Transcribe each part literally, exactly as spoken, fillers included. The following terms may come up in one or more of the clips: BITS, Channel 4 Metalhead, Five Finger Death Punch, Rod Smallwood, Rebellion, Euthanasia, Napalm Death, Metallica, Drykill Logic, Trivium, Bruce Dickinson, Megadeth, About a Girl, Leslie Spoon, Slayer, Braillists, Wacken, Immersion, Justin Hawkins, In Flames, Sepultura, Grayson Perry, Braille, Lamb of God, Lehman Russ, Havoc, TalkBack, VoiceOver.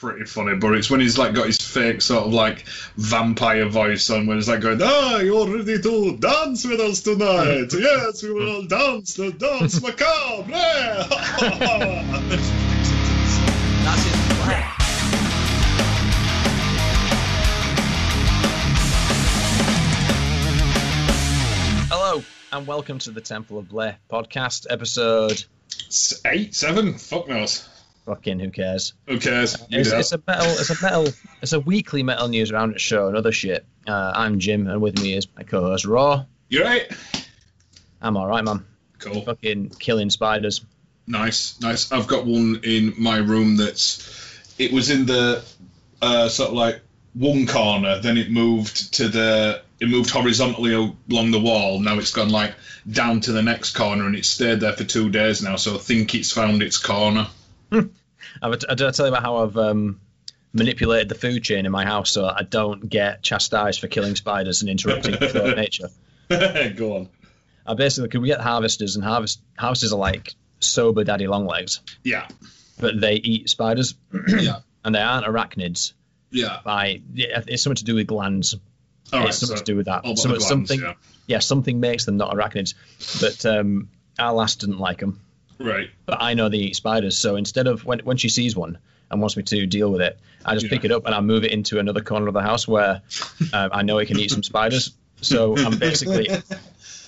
pretty funny, but it's when he's like got his fake sort of like vampire voice on, when he's like going, "Ah, you're ready to dance with us tonight? Yes, we will all dance the dance macabre." That's it. Hello and welcome to the Temple of Blair podcast, episode eight, seven. Fuck knows. Fucking who cares? Who cares? It's, it's a metal. It's a metal. It's a weekly metal news roundup show and other shit. Uh, I'm Jim, and with me is my co-host Raw. You right? I'm all right, man. Cool. Fucking killing spiders. Nice, nice. I've got one in my room that's. It was in the uh, sort of like one corner, then it moved to the. It moved horizontally along the wall. Now it's gone like down to the next corner, and it's stayed there for two days now. So I think it's found its corner. Did I tell you about how I've um, manipulated the food chain in my house so I don't get chastised for killing spiders and interrupting nature? Go on. I basically, could we get harvesters, and harvest houses are like sober daddy long legs. Yeah. But they eat spiders. Yeah. And they aren't arachnids. Yeah. By, it's something to do with glands. All it's right, something so to do with that. Some, glands, something, yeah. yeah, something makes them not arachnids. But um, our lass didn't like them. Right. But I know they eat spiders, so instead of when when she sees one and wants me to deal with it, I just yeah. pick it up and I move it into another corner of the house where uh, I know it can eat some spiders. So I'm basically,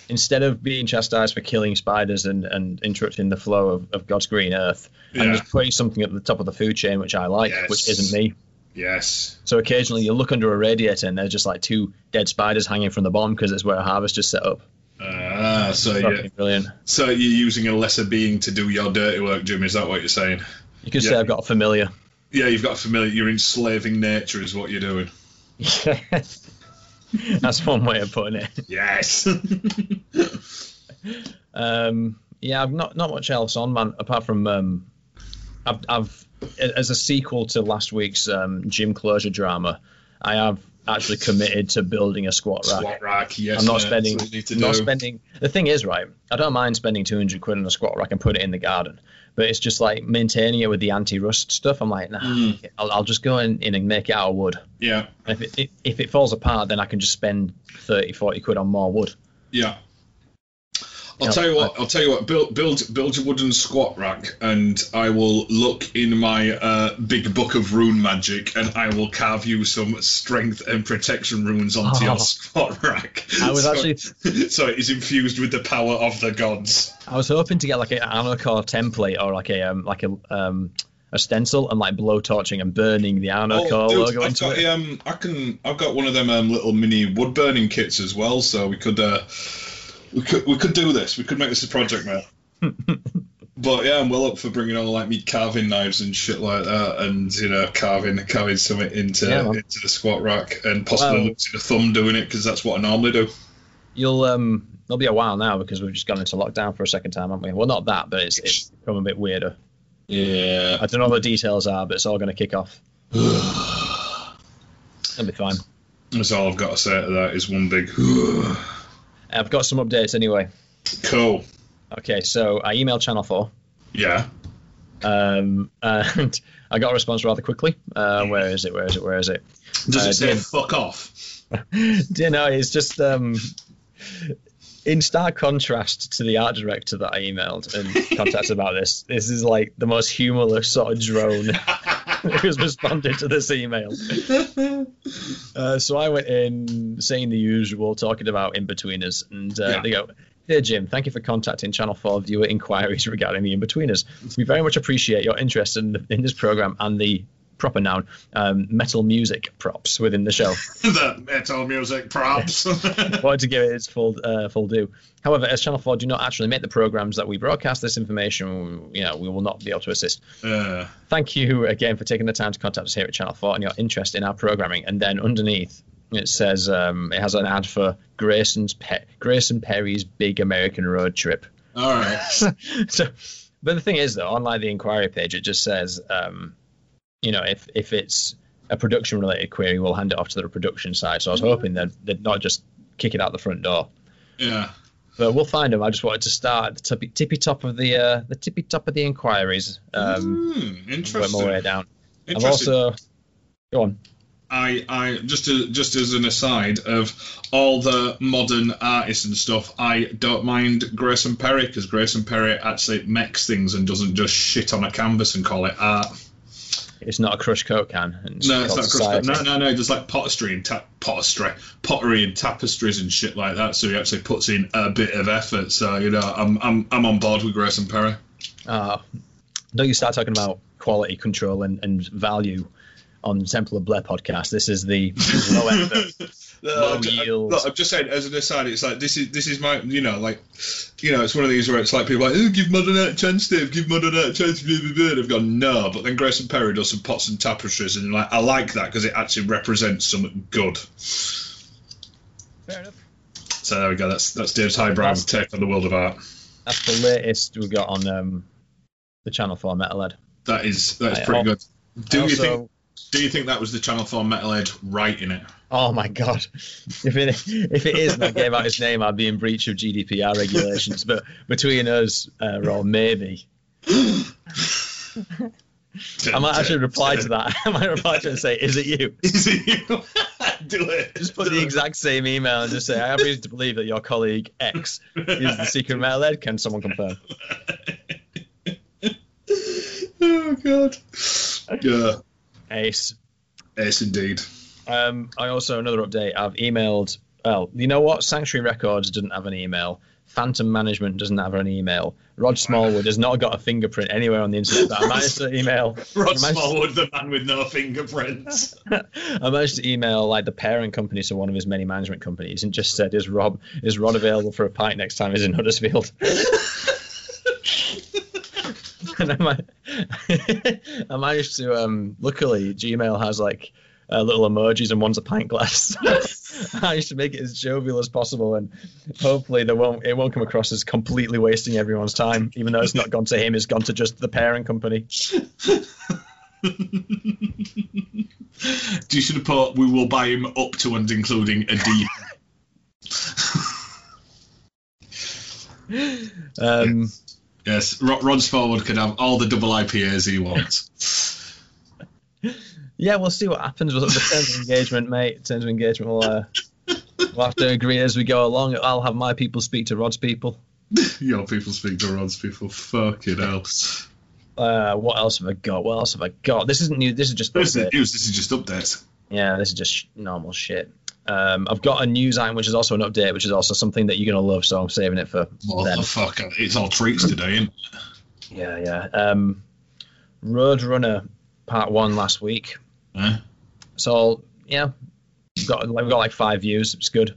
instead of being chastised for killing spiders and, and interrupting the flow of, of God's green earth, yeah. I'm just putting something at the top of the food chain which I like, yes. which isn't me. Yes. So occasionally you look under a radiator and there's just like two dead spiders hanging from the bottom because it's where a harvester's set up. Ah, so you're, brilliant. So you're using a lesser being to do your dirty work, Jim, is that what you're saying? You could yeah. say I've got a familiar. Yeah, you've got a familiar. You're enslaving nature is what you're doing. Yes. That's one way of putting it. Yes. um, yeah, I've not, not much else on, man, apart from um, I've, I've as a sequel to last week's um, gym closure drama, I have actually committed to building a squat rack. Squat rack, yes. I'm not yeah, spending. Not do. spending. The thing is, right? I don't mind spending two hundred quid on a squat rack and put it in the garden, but it's just like maintaining it with the anti-rust stuff. I'm like, nah, mm. I'll, I'll just go in, in and make it out of wood. Yeah. And if it, it if it falls apart, then I can just spend thirty, forty quid on more wood. Yeah. I'll you know, tell you what. I, I'll tell you what. Build build build your wooden squat rack, and I will look in my uh, big book of rune magic, and I will carve you some strength and protection runes onto oh, your squat rack. I was so, actually so it is infused with the power of the gods. I was hoping to get like an Anarchor template or like a um, like a um, a stencil and like blowtorching and burning the Anarchor oh, dude, logo I've into got it. A, um, I can. I've got one of them um, little mini wood burning kits as well, so we could. Uh, We could we could do this. We could make this a project, mate. But yeah, I'm well up for bringing on like me carving knives and shit like that, and you know, carving carving something into yeah, into the squat rack, and possibly well, losing a thumb doing it because that's what I normally do. You'll um, it'll be a while now because we've just gone into lockdown for a second time, haven't we? Well, not that, but it's it's become a bit weirder. Yeah. I don't know what the details are, but it's all going to kick off. It'll be fine. That's all I've got to say to that is one big. I've got some updates anyway. Cool. Okay, so I emailed Channel four. Yeah. Um, and I got a response rather quickly. Uh, where is it? Where is it? Where is it? Does uh, it say fuck off? You know, it's just um, in stark contrast to the art director that I emailed and contacted about this. This is like the most humorless sort of drone who's responded to this email. Uh, so I went in saying the usual, talking about Inbetweeners, and uh, yeah. they go, "Dear Jim, thank you for contacting Channel four viewer inquiries regarding the Inbetweeners. We very much appreciate your interest in, in this program and the proper noun, um, metal music props within the show." The metal music props. I wanted to give it its full uh, full due. However, as Channel four do not actually make the programs that we broadcast this information, you know, we will not be able to assist. Uh, Thank you again for taking the time to contact us here at Channel four and your interest in our programming. And then underneath it says um, it has an ad for Grayson's Pe- Grayson Perry's Big American Road Trip. All right. So, but the thing is, though, on like the inquiry page, it just says. Um, You know, if, if it's a production-related query, we'll hand it off to the production side. So I was hoping that they'd not just kick it out the front door. Yeah. But we'll find them. I just wanted to start at the tippy, tippy top of the uh, the tippy top of the inquiries. Um, mm, interesting. Work my way down. I've also go on. I, I just to, just as an aside of all the modern artists and stuff, I don't mind Grayson Perry because Grayson Perry actually makes things and doesn't just shit on a canvas and call it art. It's not a crush coat can. It's no, it's not a crush coat. No, no, no. There's like pottery and ta- pottery, pottery and tapestries and shit like that. So he actually puts in a bit of effort. So you know, I'm I'm I'm on board with Grayson Perry. Ah, uh, don't you start talking about quality control and, and value on Temple of Blair podcast. This is the low end of no, low yield. I'm, I'm just saying, as an aside, it's like this is this is my you know like you know it's one of these where it's like people are like, oh, give modern art a chance, Steve, give modern art a chance, blah, blah, blah. They've gone no, but then Grayson Perry does some pots and tapestries, and like I like that because it actually represents something good. Fair enough. So there we go. That's that's Dave's highbrow take on the world of art. That's the latest we got on um, the Channel four Metalhead. That is that is I pretty hope, good. Do I you also, think? Do you think that was the Channel four Metalhead writing it? Oh my god! If it if it is, and I gave out his name, I'd be in breach of G D P R regulations. But between us, uh, Rob, maybe. I might actually reply to that. I might reply to it and say, "Is it you? Is it you? Do it." Just put do the it. exact same email and just say, "I have reason to believe that your colleague X is the secret Metalhead. Can someone confirm?" Oh god! Yeah. Ace. Ace indeed. Um, I also, another update, I've emailed, well, you know what? Sanctuary Records doesn't have an email. Phantom Management doesn't have an email. Rod Smallwood has not got a fingerprint anywhere on the internet, but I managed to email... Rod Smallwood, the man with no fingerprints. I managed to email like the parent company to one of his many management companies and just said, is Rob, is Rod available for a pint next time he's in Huddersfield? And I, might, I managed to, um, luckily, Gmail has like uh, little emojis and one's a pint glass. I managed to make it as jovial as possible and hopefully they won't, it won't come across as completely wasting everyone's time, even though it's not gone to him, it's gone to just the parent company. You should have put, we will buy him up to and including a D. um... Yes. Yes, Rod Smallwood could have all the double I P As he wants. Yeah, we'll see what happens with the terms of engagement, mate. Terms of engagement, we'll, uh, we'll have to agree as we go along. I'll have my people speak to Rod's people. Your people speak to Rod's people. Fucking hell. Uh, what else have I got? What else have I got? This isn't new. This is just this is news. This is just updates. Yeah, this is just sh- normal shit. Um, I've got a news item, which is also an update, which is also something that you're going to love, so I'm saving it for what then. What the fuck? It's all treats today, isn't it? Yeah, yeah. Um, Roadrunner Part one last week. Huh? So, yeah, we've got, we've got like five views. It's good.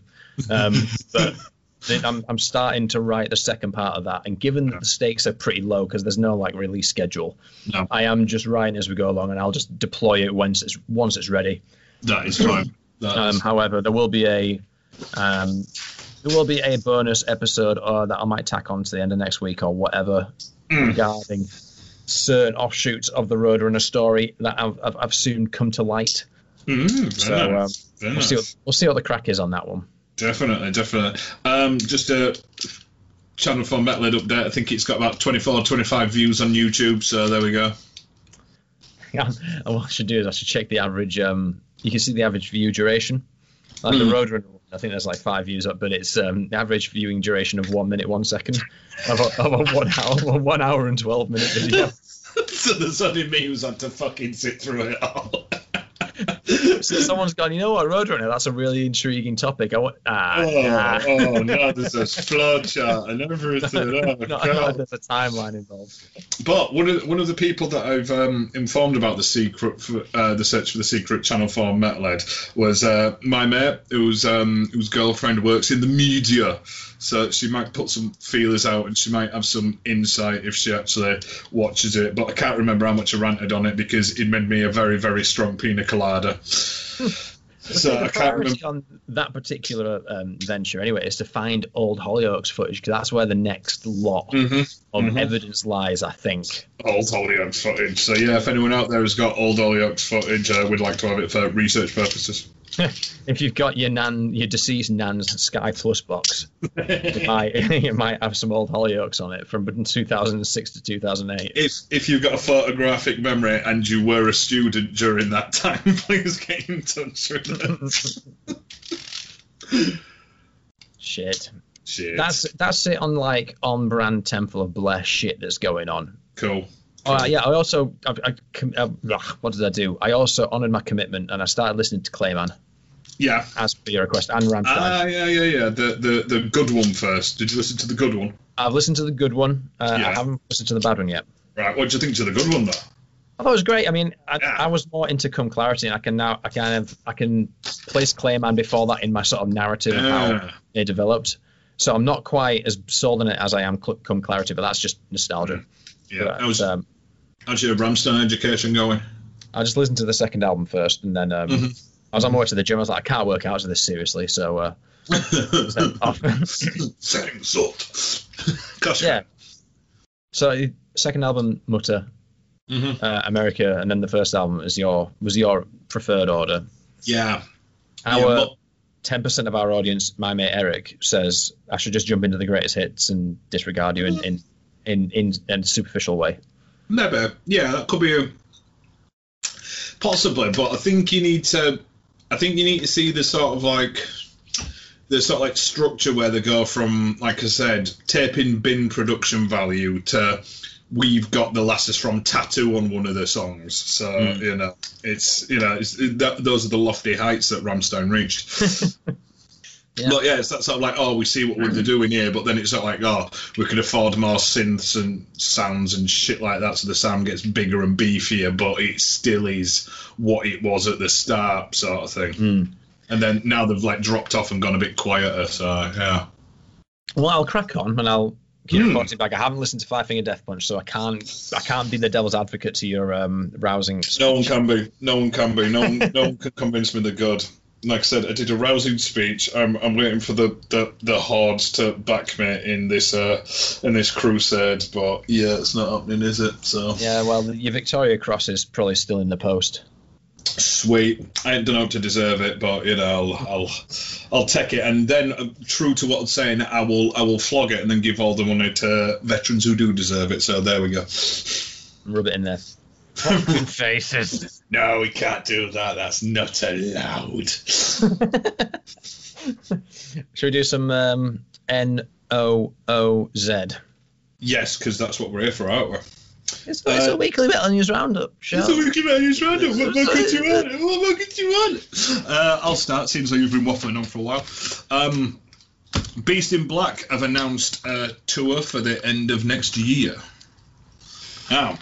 Um, but I'm, I'm starting to write the second part of that, and given that the stakes are pretty low because there's no like release schedule, no. I am just writing as we go along, and I'll just deploy it once it's, once it's ready. That is fine. Um, however, there will be a um, there will be a bonus episode uh, that I might tack on to the end of next week or whatever mm. regarding certain offshoots of the Roadrunner story that I've, I've, I've soon come to light. Mm, so um, we'll, nice. see what, we'll see what the crack is on that one. Definitely, definitely. Um, just a Channel four Metalhead update. I think it's got about twenty-four, twenty-five views on YouTube, so there we go. Yeah, what I should do is I should check the average... Um, you can see the average view duration. Like mm. the Roadrunner, I think there's like five views up, but it's um, the average viewing duration of one minute, one second of a, of a one hour, one hour and twelve minute video. So there's only me who's had to fucking sit through it all. So someone's gone, you know what, Roadrunner, that's a really intriguing topic. I want, ah, oh, nah. oh, no, there's a flowchart and everything. Oh, no, no, there's a timeline involved. But one of, one of the people that I've um, informed about the secret, for, uh, the search for the secret Channel four Metalhead was uh, my mate, who's, um, whose girlfriend works in the media. So she might put some feelers out and she might have some insight if she actually watches it. But I can't remember how much I ranted on it because it made me a very, very strong pina colada. So I can't remember. On that particular um, venture, anyway, is to find old Hollyoaks footage because that's where the next lot mm-hmm. of mm-hmm. evidence lies, I think. Old Hollyoaks footage. So, yeah, if anyone out there has got old Hollyoaks footage, uh, we'd like to have it for research purposes. If you've got your nan, your deceased nan's Sky Plus box, you, might, you might have some old Hollyoaks on it from two thousand six to two thousand eight. If if you've got a photographic memory and you were a student during that time, please get in touch with us. Shit. Shit. That's that's it on like on brand Temple of Blair shit that's going on. Cool. All right, yeah, I also, I, I, what did I do? I also honoured my commitment and I started listening to Clayman. Yeah. As per your request, and Rammstein. Ah, uh, yeah, yeah, yeah. The, the the good one first. Did you listen to the good one? I've listened to the good one. Uh, yeah. I haven't listened to the bad one yet. Right, what did you think to the good one, though? I thought it was great. I mean, I, yeah. I was more into Come Clarity, and I can now, I kind of, I can place Clayman before that in my sort of narrative yeah. of how they developed. So I'm not quite as sold on it as I am Come Clarity, but that's just nostalgia. Mm. Yeah, but, how's, um, how's your Rammstein education going? I just listened to the second album first, and then um, mm-hmm. I was on my way to the gym. I was like, I can't work out to this seriously, so uh, same sort. Gotcha. Yeah. So second album, Mutter, mm-hmm. uh, America, and then the first album is your was your preferred order. Yeah. Our yeah, but- ten percent of our audience, my mate Eric, says I should just jump into the greatest hits and disregard you in. in In, in in a superficial way. Maybe. Yeah, that could be a... Possibly, but I think you need to... I think you need to see the sort of, like... The sort of, like, structure where they go from, like I said, taping bin production value to we've got the lasses from Tattoo on one of the songs. So, mm. you know, it's... You know, it's, that, those are the lofty heights that Rammstein reached. Yeah. But yeah, it's that sort of like, oh, we see what we're doing here, but then it's sort of like, oh, we could afford more synths and sounds and shit like that, so the sound gets bigger and beefier, but it still is what it was at the start, sort of thing. Mm. And then now they've like dropped off and gone a bit quieter, so yeah. Well, I'll crack on and I'll keep mm. reporting back. I haven't listened to Five Finger Death Punch, so I can't, I can't be the devil's advocate to your um, rousing. Speech. No one can be. No one can be. No one, no one can convince me they're good. Like I said, I did a rousing speech. I'm I'm waiting for the, the, the hordes to back me in this uh in this crusade, but yeah, it's not happening, is it? So yeah, well, your Victoria Cross is probably still in the post. Sweet, I don't know how to deserve it, but you know, I'll I'll, I'll take it. And then, uh, true to what I'm saying, I will I will flog it and then give all the money to veterans who do deserve it. So there we go. Rub it in there. Pumpkin faces. No, we can't do that. That's not allowed. Should we do some um, N O O Z? Yes, because that's what we're here for, aren't we? It's, uh, it's a weekly Metal News Roundup. Show. It's a weekly Metal News Roundup. What more could you want? What more could you want? Uh, I'll start, seems like you've been waffling on for a while. Um, Beast in Black have announced a tour for the end of next year. Now...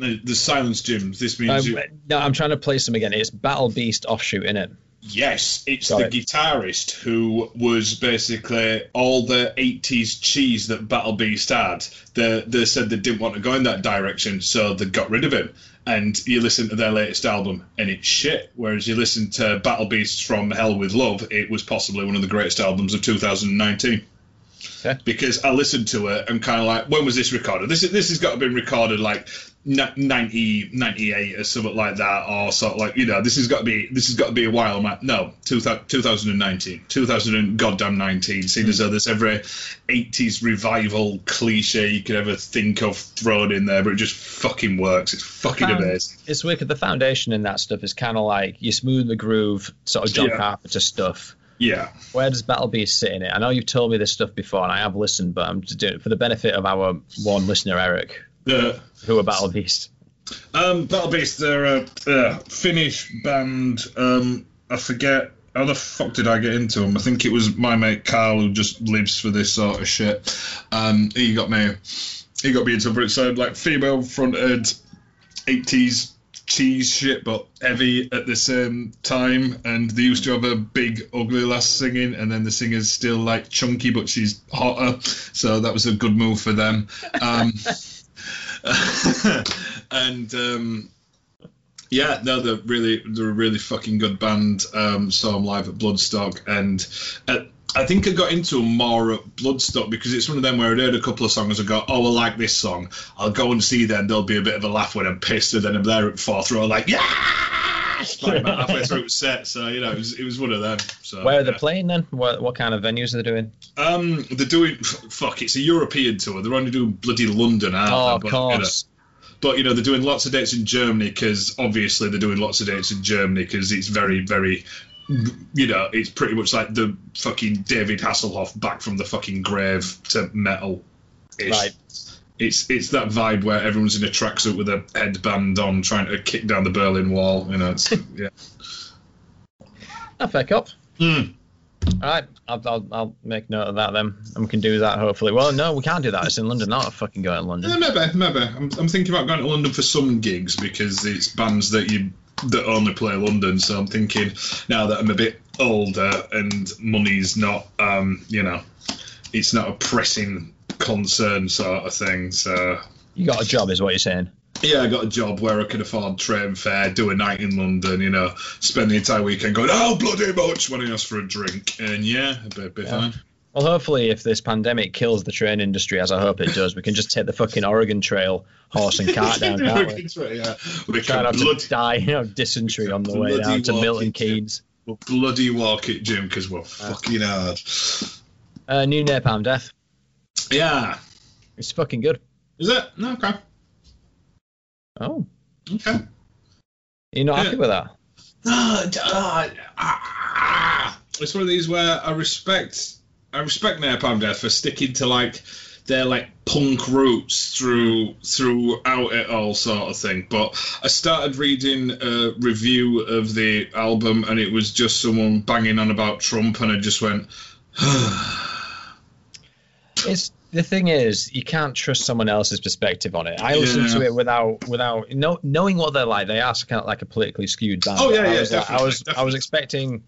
The Silence Gyms. This means um, you... no. I'm trying to place them again. It's Battle Beast offshoot, isn't it? Yes, it's Got the it. guitarist who was basically all the eighties cheese that Battle Beast had. They they said they didn't want to go in that direction, so they got rid of him. And you listen to their latest album, and it's shit. Whereas you listen to Battle Beasts from Hell with Love, it was possibly one of the greatest albums of two thousand nineteen. Okay. Because I listened to it and kind of like, when was this recorded? This this has got to have been recorded like ninety, ninety-eight or something like that, or sort of like, you know, this has got to be this has got to be a while. I'm like, no, two thousand nineteen, two thousand goddamn nineteen. Seeing mm-hmm. as though there's every eighties revival cliche you could ever think of thrown in there, but it just fucking works. It's fucking Found, amazing. It's wicked. The foundation in that stuff is kind of like you smooth the groove, sort of John yeah. Carpenter stuff. Yeah. Where does Battle Beast sit in it? I know you've told me this stuff before, and I have listened, but I'm just doing it for the benefit of our one listener, Eric, uh, who are Battle Beast. Um, Battle Beast, they're a uh, Finnish band. Um, I forget. How the fuck did I get into them? I think it was my mate Carl who just lives for this sort of shit. Um, he got me. He got me into it. So like female-fronted eighties cheese shit, but heavy at the same time, and they used to have a big ugly lass singing, and then the singer's still like chunky but she's hotter, so that was a good move for them. Um and um yeah, no, they're really they're a really fucking good band. Um saw them live at Bloodstock, and at I think I got into more at Bloodstock because it's one of them where I heard a couple of songs and go, oh, I like this song. I'll go and see them. There'll be a bit of a laugh when I'm pissed, and then I'm there at fourth row like, yeah! playing about halfway through the set, so you know it was, it was one of them. So, where are yeah. they playing then? What, what kind of venues are they doing? Um, they're doing fuck. It's a European tour. They're only doing bloody London, aren't oh, they? Of but, course. You know, but you know they're doing lots of dates in Germany because obviously they're doing lots of dates in Germany because it's very very. You know, it's pretty much like the fucking David Hasselhoff back from the fucking grave to metal. Right. It's it's that vibe where everyone's in a tracksuit with a headband on, trying to kick down the Berlin Wall. You know, it's, yeah. That fair cop. Mm. All right, I'll, I'll I'll make note of that then, and we can do that hopefully. Well, no, we can't do that. It's in London. Not fucking going to London. Yeah, maybe, maybe. I'm I'm thinking about going to London for some gigs because it's bands that you. That only play London, so I'm thinking now that I'm a bit older and money's not, um, you know, it's not a pressing concern sort of thing. So you got a job, is what you're saying? Yeah, I got a job where I could afford train fare, do a night in London, you know, spend the entire weekend going, oh bloody much, when I ask for a drink, and yeah, it'd be yeah. fine. Well, hopefully, if this pandemic kills the train industry, as I hope it does, we can just take the fucking Oregon Trail horse and cart down. Oregon Trail, yeah. We can't have blood- to die, you know, dysentery on the way down to Milton Keynes. We'll bloody walk it, Jim, because we're uh, fucking hard. Uh, new Napalm Death. Yeah, it's fucking good. Is it? No, okay. Oh. Okay. You're not yeah. happy with that? No. Uh, uh, it's one of these where I respect. I respect Napalm Death for sticking to like their like punk roots through throughout it all sort of thing. But I started reading a review of the album and it was just someone banging on about Trump and I just went. It's the thing is you can't trust someone else's perspective on it. I listened yeah. to it without without no, knowing what they're like. They are kind of like a politically skewed band. Oh yeah, I yeah, was, definitely, I was definitely. I was expecting.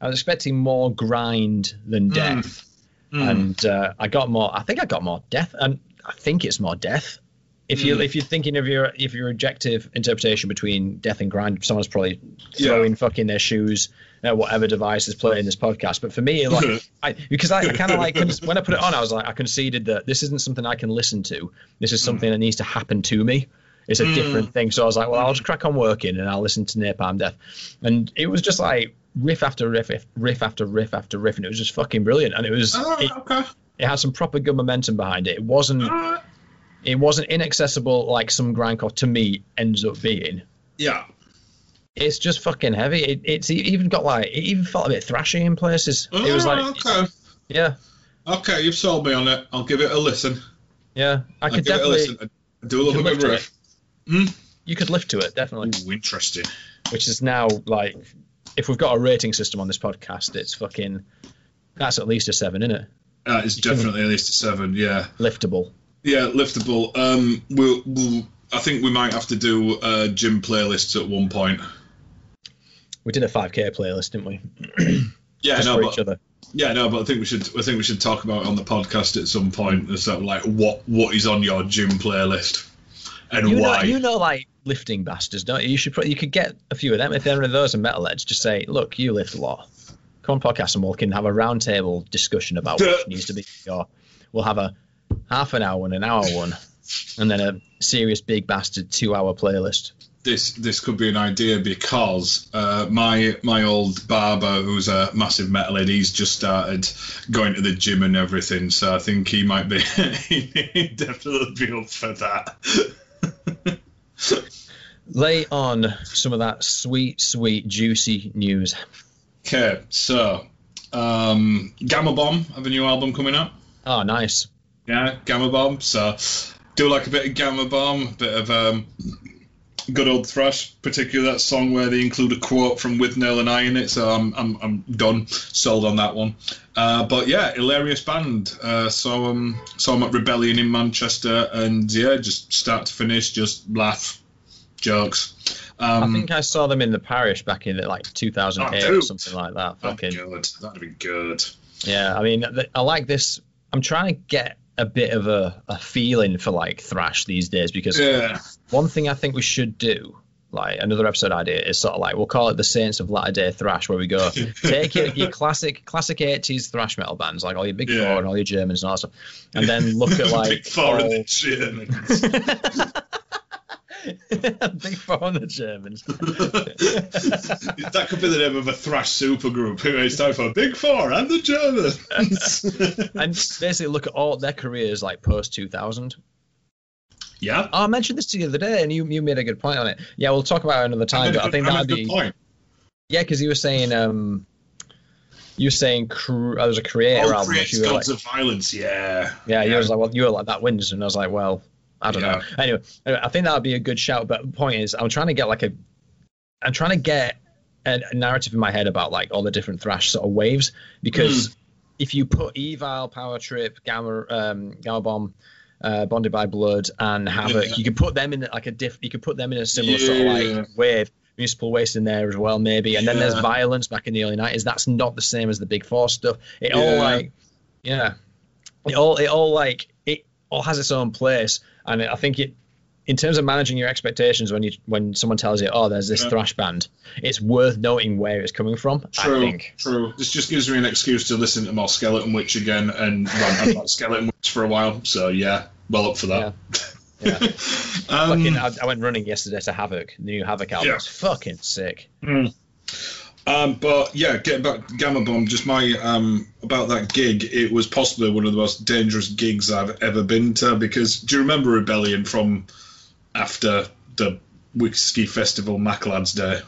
I was expecting more grind than death, mm. Mm. and uh, I got more. I think I got more death, and I think it's more death. If mm. you if you're thinking of your if your objective interpretation between death and grind, someone's probably throwing yeah. fucking their shoes at whatever device is playing this podcast. But for me, like, I, because I, I kind of like when I put it on, I was like, I conceded that this isn't something I can listen to. This is something mm. that needs to happen to me. It's a mm. different thing. So I was like, well, I'll just crack on working and I'll listen to Napalm Death, and it was just like. Riff after riff, riff after riff after riff, and it was just fucking brilliant. And it was, oh, it, okay. it had some proper good momentum behind it. It wasn't, uh, it wasn't inaccessible like some grindcore to me ends up being. Yeah, it's just fucking heavy. It, it's even got like, it even felt a bit thrashy in places. Oh, it was like, okay. yeah, okay, you've sold me on it. I'll give it a listen. Yeah, I I'll could definitely I do a little bit of riff. Hmm? You could lift to it, definitely. Ooh, interesting. Which is now like. If we've got a rating system on this podcast, it's fucking... That's at least a seven, isn't it? Uh, it's you definitely at least a seven, yeah. Liftable. Yeah, liftable. Um, we'll, we'll, I think we might have to do uh, gym playlists at one point. We did a five K playlist, didn't we? yeah, Just no, for but, each other. Yeah, no, but I think we should. I think we should talk about it on the podcast at some point. So, like, what what is on your gym playlist and you why? Know, you know, like. Lifting bastards, don't you? You should. You could get a few of them if they're of those are metalheads. Just say, look, you lift a lot. Come on, podcast, and we can have a roundtable discussion about what needs to be. Or we'll have a half an hour one, an hour one, and then a serious big bastard two-hour playlist. This this could be an idea because uh, my my old barber, who's a massive metalhead, he's just started going to the gym and everything. So I think he might be he'd definitely be up for that. Lay on some of that sweet, sweet, juicy news. Okay, so um, Gamma Bomb have a new album coming up. Oh, nice. Yeah, Gamma Bomb. So do like a bit of Gamma Bomb, a bit of um, good old thrash, particularly that song where they include a quote from With Nail and I in it. So I'm I'm I'm done, sold on that one. Uh, but yeah, hilarious band. Uh, so um, so I'm at Rebellion in Manchester, and yeah, just start to finish, just laugh. Jokes. Um, I think I saw them in the Parish back in like two thousand eight oh, or something like that. Fucking that'd be good. That'd be good. Yeah, I mean, I like this. I'm trying to get a bit of a, a feeling for like thrash these days because yeah. one thing I think we should do, like another episode idea, is sort of like we'll call it the Saints of Latter Day Thrash, where we go take your, your classic classic eighties thrash metal bands, like all your Big yeah. Four and all your Germans and all that stuff, and then look at like Big Four all... and the Germans. Big four on the Germans. That could be the name of a thrash supergroup. It's time for Big Four and the Germans. And basically look at all their careers like post two thousand. Yeah. I mentioned this to you the other day, and you, you made a good point on it. Yeah, we'll talk about it another time, but I think that'd be... point. Yeah, because you were saying... Um, you were saying cr- I was a creator oh, album. You were Gods like, of Violence, yeah. Yeah, yeah. You, was like, well, you were like, that wins, and I was like, well, I don't yeah. know. Anyway, I think that would be a good shout, but the point is, I'm trying to get like a... I'm trying to get a, a narrative in my head about like all the different thrash sort of waves, because mm. if you put Evil, Power Trip, Gamma, um, Gamma Bomb... Uh, Bonded by Blood and Havoc. Yeah. You could put them in like a diff. You could put them in a similar yeah. sort of like wave. Municipal Waste in there as well, maybe. And yeah. then there's Violence back in the early nineties. That's not the same as the Big Four stuff. It yeah. all like, yeah, it all it all like it all has its own place. And I think it, in terms of managing your expectations, when you when someone tells you, oh, there's this yeah. thrash band, it's worth noting where it's coming from. True, I think. True. This just gives me an excuse to listen to more Skeleton Witch again and rant about Skeleton Witch for a while, so yeah, well up for that. Yeah, yeah. um, fucking, I, I went running yesterday to Havoc, the new Havoc album. Yeah. It's fucking sick. Mm. Um, but yeah, getting back to Gamma Bomb, just my um, about that gig, it was possibly one of the most dangerous gigs I've ever been to, because do you remember Rebellion from after the Whiskey Festival Maclad's Day?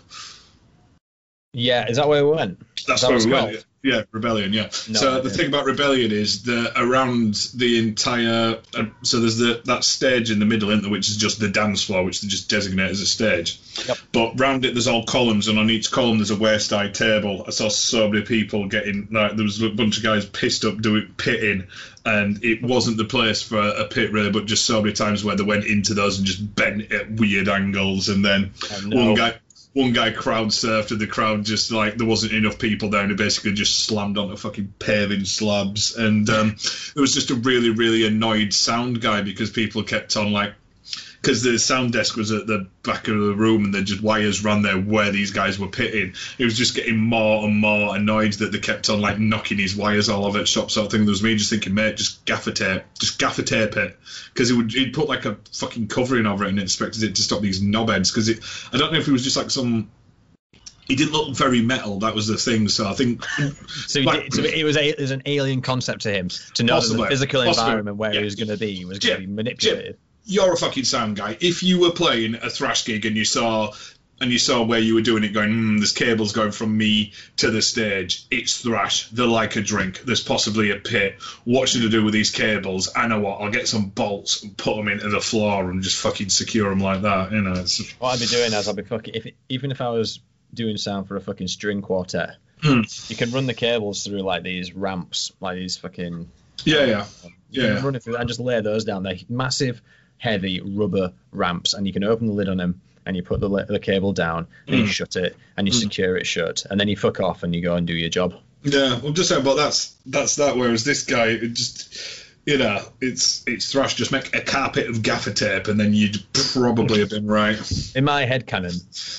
Yeah, is that where we went? That's that where we went. Yeah, Rebellion, yeah. No, so the thing about Rebellion is that around the entire... Uh, so there's the that stage in the middle, isn't there, which is just the dance floor, which they just designate as a stage. Yep. But round it, there's all columns, and on each column there's a waist-high table. I saw so many people getting... Like, there was a bunch of guys pissed up doing pitting, and it wasn't the place for a pit, really, but just so many times where they went into those and just bent at weird angles, and then oh, no. one guy... One guy crowd surfed, and the crowd just like there wasn't enough people there, and he basically just slammed onto fucking paving slabs. And um, it was just a really, really annoyed sound guy, because people kept on like, because the sound desk was at the back of the room, and the just wires ran there where these guys were pitting. It was just getting more and more annoyed that they kept on like knocking his wires all over the shop, sort of thing. There was me just thinking, mate, just gaffer tape, just gaffer tape it, because he would he'd put like a fucking covering over it and expected it to stop these knobheads. Because it, I don't know if it was just like some. He didn't look very metal. That was the thing. So I think. so, like, did, so it was a, it was an alien concept to him to know possibly, that the physical possibly, environment where yeah. he was going to be was going to yeah, be manipulated. Yeah. You're a fucking sound guy. If you were playing a thrash gig and you saw and you saw where you were doing it going, mm, there's cables going from me to the stage, it's thrash, they're like a drink, there's possibly a pit, what should I do with these cables? I know what, I'll get some bolts and put them into the floor and just fucking secure them like that. You know, it's... What I'd be doing is I'd be fucking... If it, even if I was doing sound for a fucking string quartet, mm. you can run the cables through like these ramps, like these fucking... Yeah, yeah. You yeah. can run it through and just lay those down. They're massive... heavy rubber ramps, and you can open the lid on them, and you put the le- the cable down, and mm. you shut it, and you mm. secure it shut, and then you fuck off and you go and do your job. Yeah, I'm just saying, but that's that's that. Whereas this guy, it just you know, it's it's thrash. Just make a carpet of gaffer tape, and then you'd probably have been right. In my head canon,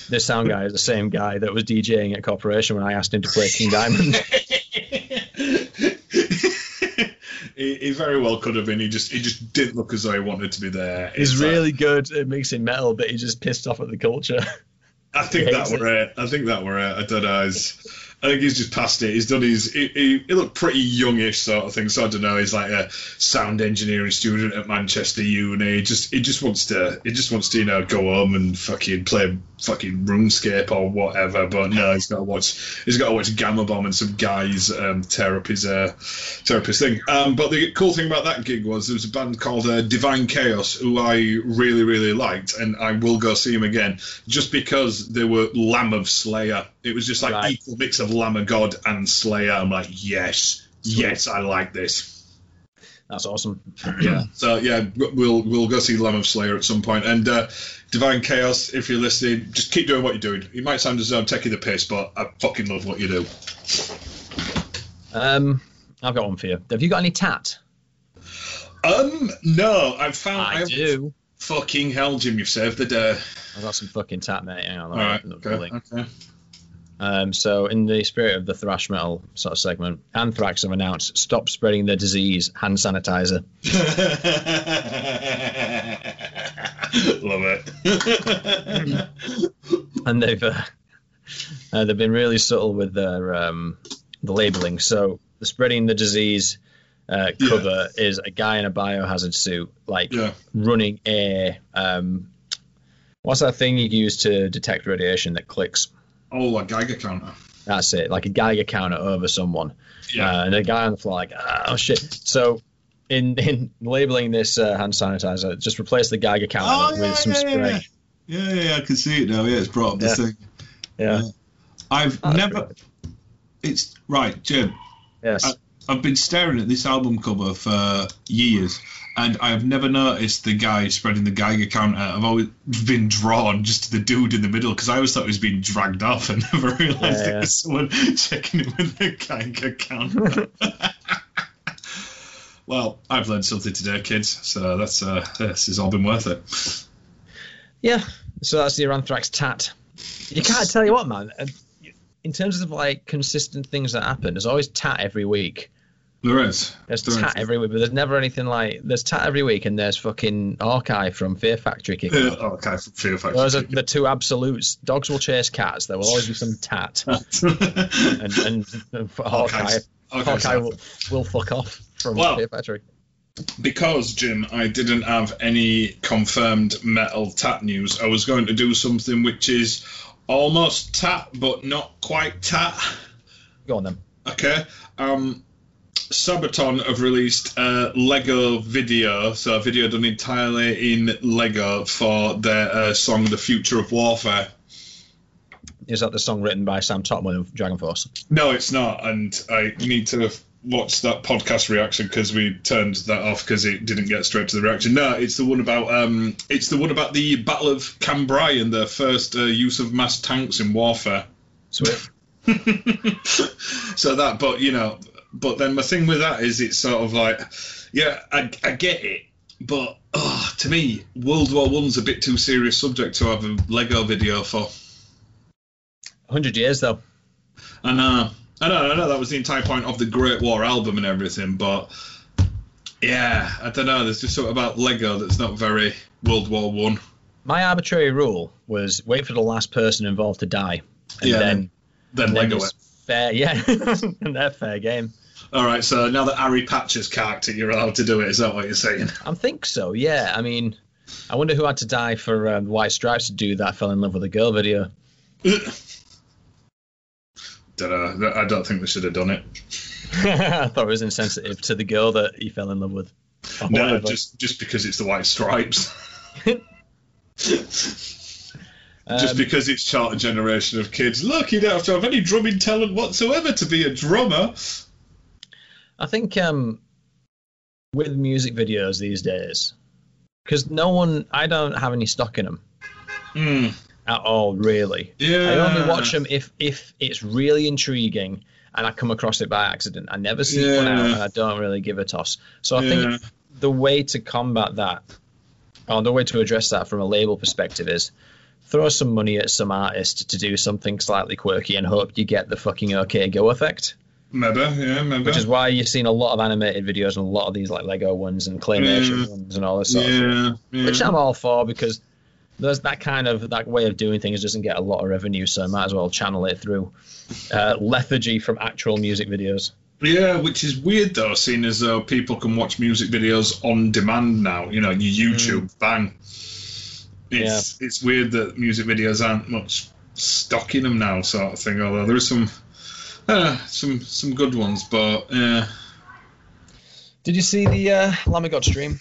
this sound guy is the same guy that was DJing at Corporation when I asked him to play King Diamond. He, he very well could have been. He just he just didn't look as though he wanted to be there. He's it's really like, good at mixing metal, but he just pissed off at the culture. I think that were it. it. I think that were it. I don't know. He's, I think he's just passed it. He's done his... He, he, he looked pretty youngish sort of thing, so I don't know. He's like a sound engineering student at Manchester Uni. He just he just wants to, he just wants to, you know, go home and fucking play fucking RuneScape or whatever, but no, he's got to watch He's got to watch Gamma Bomb and some guys um, tear up his uh, tear up his thing. Um, but the cool thing about that gig was there was a band called uh, Divine Chaos, who I really, really liked, and I will go see him again, just because they were Lamb of Slayer. It was just like right. equal mix of Lamb of God and Slayer. I'm like, yes, yes, I like this. That's awesome. Yeah. So yeah, we'll we'll go see Lamb of Slayer at some point. And uh, Divine Chaos, if you're listening, just keep doing what you're doing. It might sound as though I'm taking the piss, but I fucking love what you do. Um, I've got one for you. Have you got any tat? Um, no. I've found. I, I do. Fucking hell, Jim! You've saved the day. I've got some fucking tat, mate. Hang on. All right. Okay. Okay. Um, so in the spirit of the thrash metal sort of segment, Anthrax have announced stop spreading the disease, hand sanitizer. Love it. And they've uh, uh, they've been really subtle with their um, the labelling. So the Spreading the Disease uh, cover yeah. is a guy in a biohazard suit, like yeah. running air. Um, what's that thing you use to detect radiation that clicks? Oh, a Geiger counter. That's it, like a Geiger counter over someone. Yeah. Uh, and the guy on the floor, like, oh shit. So. In, in labeling this uh, hand sanitizer, just replace the Geiger counter oh, yeah, with some yeah, spray. Yeah. yeah, yeah, I can see it now. Yeah, it's brought up this yeah. thing. Yeah, uh, I've oh, never. Right. It's right, Jim. Yes, I, I've been staring at this album cover for years, and I've never noticed the guy spreading the Geiger counter. I've always been drawn just to the dude in the middle because I always thought he was being dragged off, and never realised yeah, yeah. there was someone checking him with the Geiger counter. Well, I've learned something today, kids, so that's uh, this has all been worth it. Yeah, so that's your Anthrax tat. You can't tell you what, man. In terms of, like, consistent things that happen, there's always tat every week. There is. There's there tat is. every week, but there's never anything like... There's tat every week, and there's fucking Archive from Fear Factory kicking yeah, Archive from Fear Factory. Those are the two absolutes. Dogs will chase cats. There will always be some tat. and, and, and Archive... Archive okay, will, will fuck off from well, Fear Factory. Because, Jim, I didn't have any confirmed metal tat news, I was going to do something which is almost tat, but not quite tat. Go on, then. Okay. Um, Sabaton have released a Lego video, so a video done entirely in Lego for their uh, song, The Future of Warfare. Is that the song written by Sam Totman of Dragon Force? No, it's not, and I need to watch that podcast reaction because we turned that off because it didn't get straight to the reaction. No, it's the one about um, it's the one about the Battle of Cambrai and their first uh, use of mass tanks in warfare. Sweet. So that, but you know, but then my thing with that is it's sort of like, yeah, I, I get it. But oh, to me, World War One's a bit too serious subject to have a Lego video for. Hundred years though, and uh, I know, I know that was the entire point of the Great War album and everything, but yeah, I don't know. There's just something about Lego that's not very World War One. My arbitrary rule was wait for the last person involved to die, and yeah, then then, then Lego it. Fair, yeah, and they're fair game. All right, so now that Harry Patcher's character, you're allowed to do it. Is that what you're saying? I think so. Yeah, I mean, I wonder who had to die for um, White Stripes to do that "Fell in Love with a Girl" video. Dunno. I don't think we should have done it. I thought it was insensitive to the girl that he fell in love with. Oh, no, whatever. just just because it's the White Stripes. um, just because it's chart a generation of kids. Look, you don't have to have any drumming talent whatsoever to be a drummer. I think um, with music videos these days, because no one, I don't have any stock in them. Hmm. At all, really. Yeah. I only watch them if, if it's really intriguing and I come across it by accident. I never see yeah. one out and I don't really give a toss. So I yeah. think the way to combat that, or the way to address that from a label perspective, is throw some money at some artist to do something slightly quirky and hope you get the fucking okay go effect. Maybe, yeah, maybe. Which is why you've seen a lot of animated videos and a lot of these like Lego ones and Claymation yeah. ones and all this sort yeah. of thing. Yeah. Which I'm all for because... There's that kind of that way of doing things doesn't get a lot of revenue, so I might as well channel it through uh, lethargy from actual music videos. Yeah, which is weird though, seeing as though people can watch music videos on demand now. You know, your YouTube, mm. bang. It's yeah. it's weird that music videos aren't much stock in them now, sort of thing. Although there are some uh, some some good ones, but yeah. Uh... Did you see the uh, Lamb of God stream?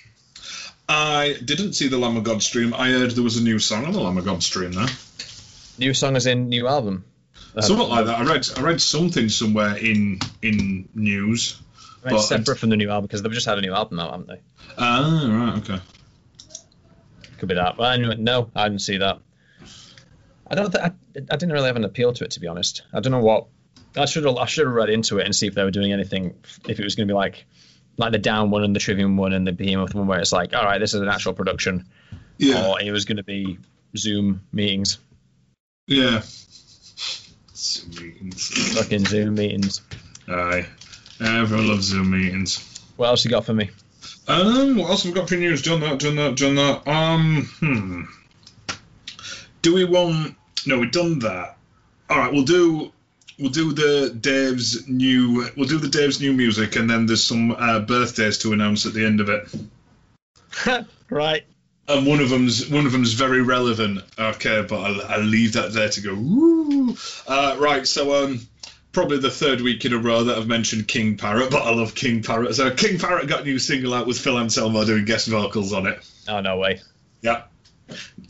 I didn't see the Lamb of God stream. I heard there was a new song on the Lamb of God stream there. New song as in new album? Uh, Something like that. I read I read something somewhere in in news. Right, but separate from the new album, because they've just had a new album out, haven't they? Ah, right, okay. Could be that. Well, anyway, no, I didn't see that. I don't. Th- I, I didn't really have an appeal to it, to be honest. I don't know what... I should have I should have read into it and see if they were doing anything, if it was going to be like... Like the Down one and the Trivium one and the Behemoth one, where it's like, all right, this is an actual production. Yeah. Or it was going to be Zoom meetings. Yeah. Zoom meetings. Fucking Zoom meetings. Aye. Everyone loves Zoom meetings. What else you got for me? Um, what else have we got for news? Done that, done that, done that. Um, hmm. Do we want... No, we've done that. All right, we'll do... We'll do the Dave's new. We'll do the Dave's new music, and then there's some uh, birthdays to announce at the end of it. Right. And one of them's one of them's very relevant. Okay, but I'll, I'll leave that there to go. Woo! Uh, right. So um, probably the third week in a row that I've mentioned King Parrot, but I love King Parrot. So King Parrot got a new single out with Phil Anselmo doing guest vocals on it. Oh no way. Yeah.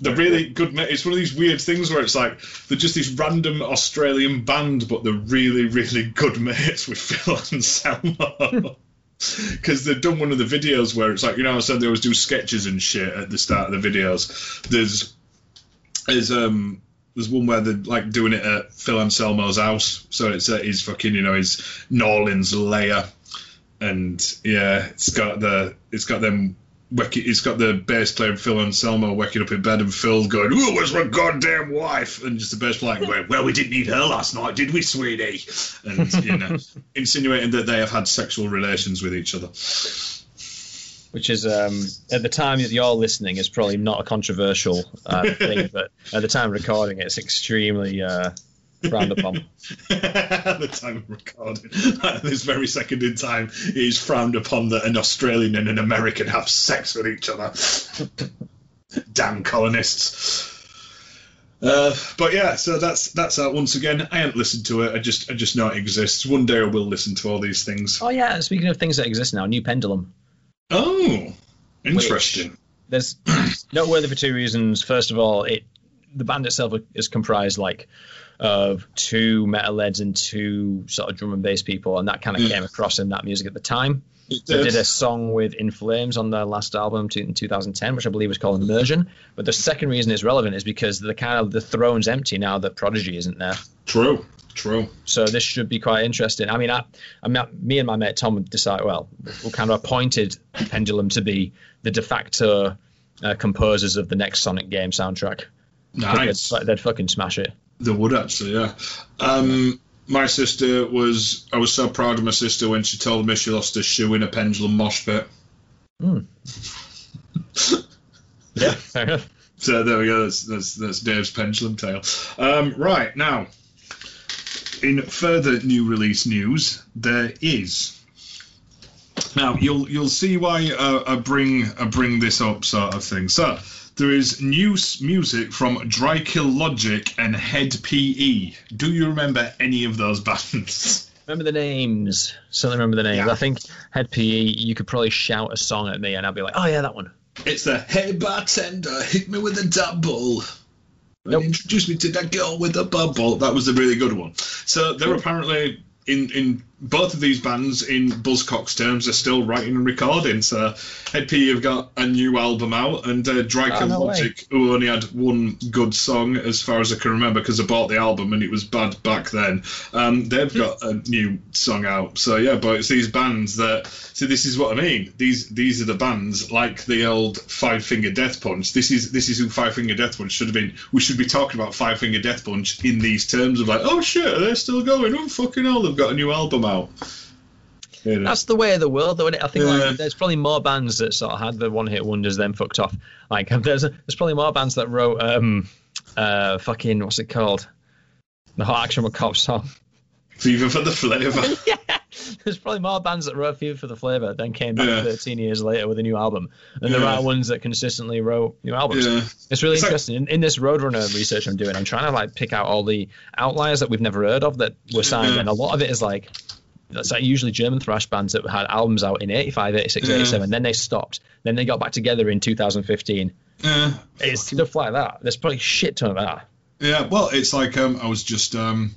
They're really good. It's one of these weird things where it's like they're just this random Australian band, but they're really, really good mates with Phil Anselmo. Because they've done one of the videos where it's like, you know, I said they always do sketches and shit at the start of the videos. There's, there's um, there's one where they're like doing it at Phil Anselmo's house, so it's at his fucking, you know, his Norlin's lair, and yeah, it's got the, it's got them. It's got the bass player Phil Anselmo waking up in bed and Phil going, "Ooh, where's my goddamn wife?" And just the bass player going, "Well, we didn't need her last night, did we, sweetie?" And, you know, insinuating that they have had sexual relations with each other. Which is, um, at the time that you're listening, is probably not a controversial uh, thing, but at the time of recording it, it's extremely... Uh... round upon. At the time of recording, at this very second in time, it is frowned upon that an Australian and an American have sex with each other. Damn colonists. Uh, but yeah, so that's that's that once again. I haven't listened to it. I just I just know it exists. One day I will listen to all these things. Oh yeah, speaking of things that exist now, new Pendulum. Oh, interesting. Which, there's noteworthy for two reasons. First of all, it the band itself is comprised like. Of two metalheads and two sort of drum and bass people, and that kind of mm. came across in that music at the time. They did a song with In Flames on their last album in two thousand ten, which I believe was called Immersion. But the second reason it's relevant is because the kind of the throne's empty now that Prodigy isn't there. True, true. So this should be quite interesting. I mean, I, I mean, me and my mate Tom decided, well, we kind of appointed Pendulum to be the de facto uh, composers of the next Sonic game soundtrack. Nice. They'd, they'd fucking smash it. They would actually, yeah. Um, my sister was, I was so proud of my sister when she told me she lost her shoe in a Pendulum mosh pit. Mm. Yeah, fair enough. So there we go, that's, that's, that's Dave's Pendulum tale. Um, right, now, in further new release news, there is... Now, you'll you'll see why uh, I bring I bring this up sort of thing. So... There is new music from Drykill Logic and Head P E. Do you remember any of those bands? Remember the names. Certainly remember the names. Yeah. I think Head P E, you could probably shout a song at me and I'd be like, oh yeah, that one. It's the, "Hey bartender, hit me with a double. Nope. Introduce me to that girl with a bubble." That was a really good one. So they're cool. Apparently... In, in both of these bands, in Buzzcocks terms, are still writing and recording. So Head P E have got a new album out, and uh, Drykill oh, no Logic, way. who only had one good song as far as I can remember, because I bought the album and it was bad back then. Um, they've got a new song out. So yeah, but it's these bands that. So this is what I mean. These these are the bands like the old Five Finger Death Punch. This is this is who Five Finger Death Punch should have been. We should be talking about Five Finger Death Punch in these terms of like, oh shit, they're still going. Oh fucking hell, they've got a new album out. You know. That's the way of the world, though, isn't it? I think yeah. like, there's probably more bands that sort of had the one-hit wonders, then fucked off. Like there's a, there's probably more bands that wrote um uh fucking what's it called, the Hot Action with Cop song, "Fever for the Flavor." Yeah, there's probably more bands that wrote "Fever for the Flavor" then came back yeah. thirteen years later with a new album, and yeah. there are ones that consistently wrote new albums. Yeah. It's really it's interesting. Like... In, in this Roadrunner research I'm doing, I'm trying to like pick out all the outliers that we've never heard of that were signed, yeah. and a lot of it is like. That's like usually German thrash bands that had albums out in eighty-five, eighty-six, yeah. eighty-seven. Then they stopped. Then they got back together in two thousand fifteen. Yeah. It's stuff like that. There's probably shit ton of that. Yeah, well, it's like um, I was just um,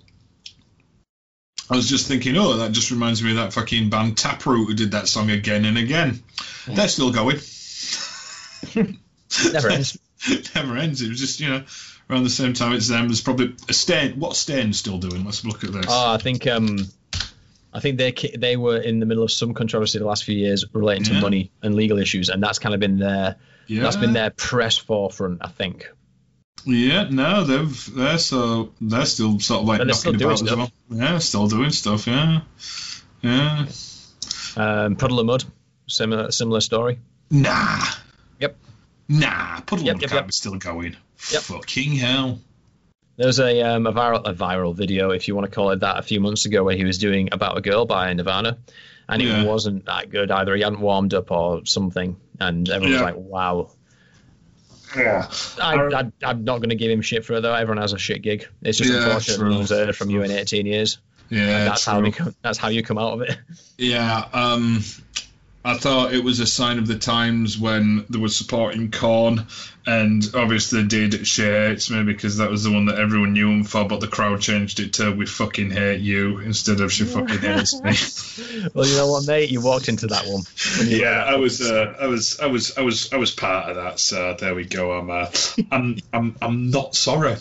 I was just thinking, oh, that just reminds me of that fucking band Taproot who did that song again and again. Yeah. They're still going. Never ends. Never ends. It was just, you know, around the same time it's them. There's probably a Staind. What's Staind still doing? Let's look at this. Oh, I think... Um, I think they they were in the middle of some controversy the last few years relating to yeah. money and legal issues, and that's kind of been their yeah. that's been their press forefront, I think. Yeah, no, they've they're so they're still sort of like but knocking about as well. Yeah, still doing stuff. Yeah, yeah. Um, Puddle of Mud similar similar story. Nah. Yep. Nah. Puddle yep, of yep, Cat yep. is still going. Yep. Fucking hell. There's a um, a viral a viral video, if you want to call it that, a few months ago where he was doing About a Girl by Nirvana, and yeah. it wasn't that good either. He hadn't warmed up or something, and everyone yeah. was like, "Wow." Yeah. I, I, I'm not going to give him shit for it, though. Everyone has a shit gig. It's just yeah, unfortunate that from you in eighteen years. Yeah, that's true. how we come, that's how you come out of it. Yeah, um, I thought it was a sign of the times when they were supporting Korn, and obviously they did She Hates Me because that was the one that everyone knew him for, but the crowd changed it to We Fucking Hate You instead of She Fucking Hates Me. Well, you know what, mate? You walked into that one. Yeah, that I, was, uh, I was, I was, I was, I was part of that. So there we go. I'm, uh, I'm, I'm, I'm not sorry.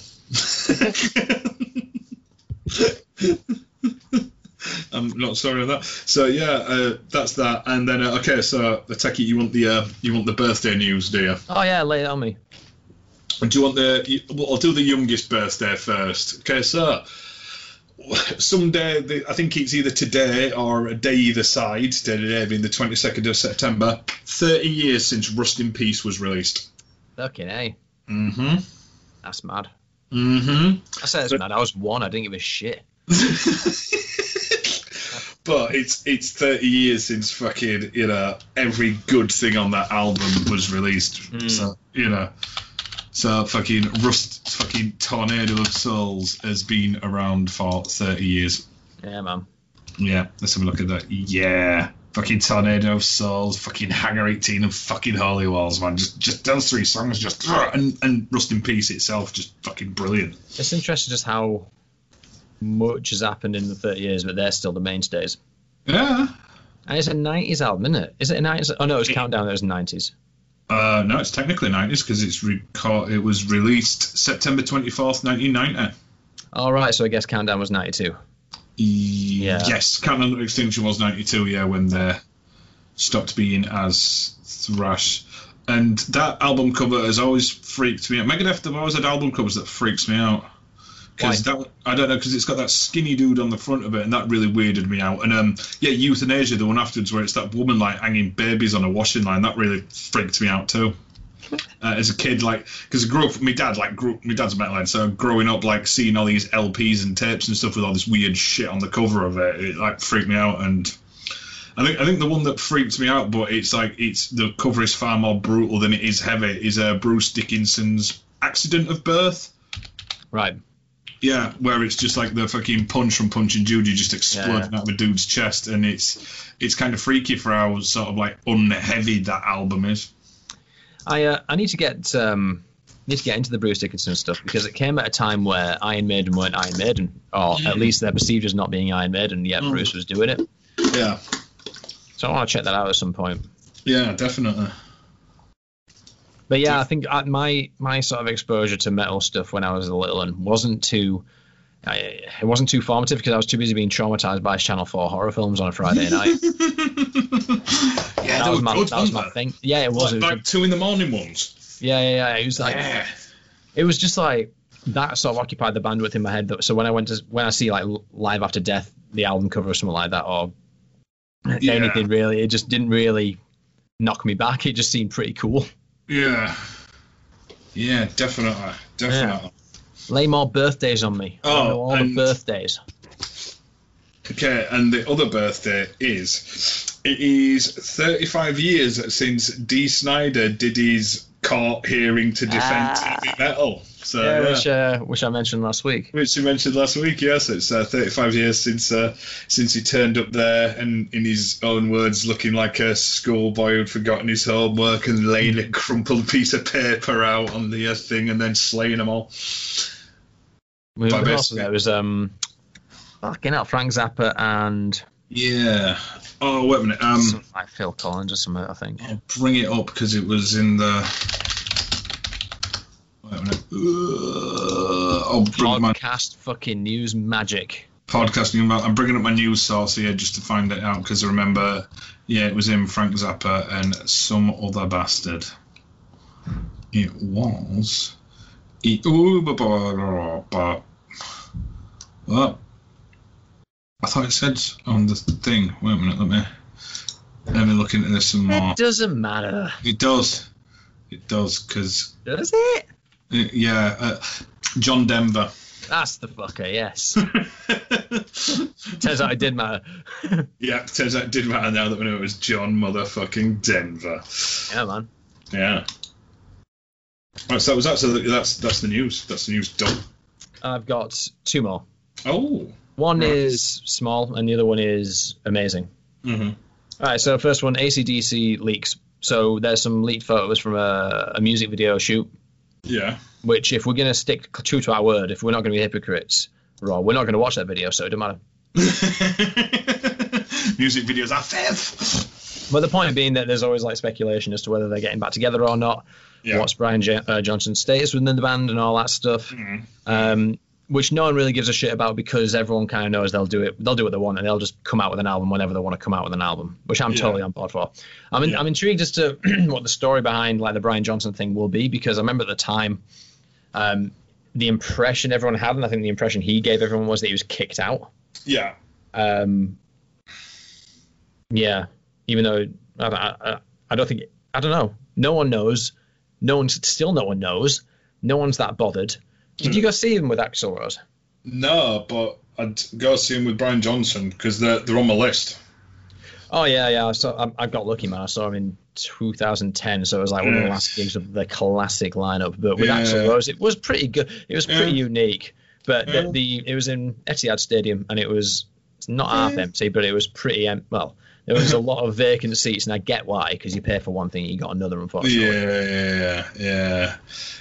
I'm not sorry about that. So yeah, uh, that's that. And then uh, okay, so I take it you want the uh, you want the birthday news, do you? Oh yeah, lay it on me. Do you want the? You, well, I'll do the youngest birthday first. Okay, so someday the, I think it's either today or a day either side. Today being the twenty second of September, thirty years since Rust in Peace was released. Fucking eh. Mm-hmm. That's mad. Mm-hmm. I said it's mad. I was one. I didn't give a shit. But it's it's thirty years since fucking, you know, every good thing on that album was released. Mm. So, you know, so fucking Rust, fucking Tornado of Souls has been around for thirty years. Yeah, man. Yeah, let's have a look at that. Yeah, fucking Tornado of Souls, fucking Hangar eighteen, and fucking Holy Walls, man. Just just those three songs, just and and Rust in Peace itself, just fucking brilliant. It's interesting just how much has happened in the thirty years, but they're still the mainstays. Yeah. And it's a nineties album, isn't it? Is it a nineties? Oh, no, it was it, Countdown, it was nineties. Uh, no, it's technically nineties because it's reco- it was released September twenty-fourth, nineteen ninety. All right, so I guess Countdown was ninety-two. E- yeah. Yes, Countdown Extinction was ninety-two, yeah, when they stopped being as thrash. And that album cover has always freaked me out. Megadeth, they've always had album covers that freaks me out. Because that I don't know, because it's got that skinny dude on the front of it, and that really weirded me out. And um, yeah, Euthanasia, the one afterwards, where it's that woman like hanging babies on a washing line, that really freaked me out too. Uh, as a kid, like, because I grew up, my dad like grew, my dad's a metalhead, so growing up like seeing all these L Ps and tapes and stuff with all this weird shit on the cover of it, it like freaked me out. And I think I think the one that freaked me out, but it's like it's the cover is far more brutal than it is heavy, is uh, Bruce Dickinson's Accident of Birth. Right. Yeah, where it's just like the fucking punch from Punch and Judy just exploding yeah. out of a dude's chest, and it's it's kind of freaky for how sort of like unheavy that album is. I uh, I need to get um need to get into the Bruce Dickinson stuff because it came at a time where Iron Maiden weren't Iron Maiden, or yeah. at least they're perceived as not being Iron Maiden, yet mm. Bruce was doing it. Yeah. So I want to check that out at some point. Yeah, definitely. But yeah, I think my my sort of exposure to metal stuff when I was a little one wasn't too I, it wasn't too formative because I was too busy being traumatized by Channel four horror films on a Friday night. yeah, that was my good, that was my that? thing. Yeah, it was. Like, it was like two in the morning ones. Yeah, yeah, yeah. It was like yeah. it was just like that sort of occupied the bandwidth in my head. So when I went to when I see like Live After Death, the album cover or something like that, or yeah. anything really, it just didn't really knock me back. It just seemed pretty cool. Yeah, yeah, definitely, definitely. Yeah. Lay more birthdays on me. Oh, I know all and, the birthdays. Okay, and the other birthday is it is thirty-five years since Dee Snider did his court hearing to defend ah. heavy metal. So, yeah, yeah. Which, uh, which I mentioned last week. Which you mentioned last week, yes. It's uh, thirty-five years since uh, since he turned up there and, in his own words, looking like a schoolboy who'd forgotten his homework and laying a crumpled piece of paper out on the uh, thing and then slaying them all. We were basically... There was um, fucking hell, Frank Zappa and... Yeah. Oh, wait a minute. Um, something like Phil Collins or something, I think. I'll bring it up because it was in the... Uh, I'll bring podcast my... fucking news magic. Podcasting. I'm bringing up my news source here just to find it out because I remember, yeah, it was him, Frank Zappa, and some other bastard. It was. It... What? I thought it said on the thing. Wait a minute, let me. I've been looking at this some more. It doesn't matter. It does. It does, because... Does it? it yeah. Uh, John Denver. That's the fucker, yes. Turns out it did matter. Yeah, turns out it did matter now that we know it was John motherfucking Denver. Yeah, man. Yeah. All right, so was that, so that's that's the news. That's the news done. I've got two more. Oh. One right. is small, and the other one is amazing. Mm-hmm. All right, so first one, A C D C leaks. So there's some leaked photos from a, a music video shoot. Yeah. Which, if we're going to stick true to our word, if we're not going to be hypocrites, Rob, we're not going to watch that video, so it doesn't matter. Music videos are fev. But the point being that there's always like speculation as to whether they're getting back together or not, yeah. what's Brian J- uh, Johnson's status within the band and all that stuff, mm-hmm. um, which no one really gives a shit about because everyone kind of knows they'll do it. They'll do what they want and they'll just come out with an album whenever they want to come out with an album, which I'm yeah. totally on board for. I'm in, yeah. I'm intrigued as to what the story behind like the Brian Johnson thing will be, because I remember at the time um, the impression everyone had, and I think the impression he gave everyone was that he was kicked out. Yeah. Um, yeah. Even though I, I, I don't think I don't know. No one knows. No one's still. No one knows. No one's that bothered. Did you go see him with Axl Rose? No, but I'd go see him with Brian Johnson because they're they're on my list. Oh yeah, yeah. I saw, I, I got lucky, man. I saw him in two thousand ten, so it was like one of the last gigs of the classic lineup. But with yeah. Axl Rose, it was pretty good. It was pretty yeah. unique. But yeah. the, the it was in Etihad Stadium, and it was not yeah. half empty, but it was pretty empty. Well, there was a lot of vacant seats, and I get why, because you pay for one thing, you got another, unfortunately. Yeah, yeah, yeah,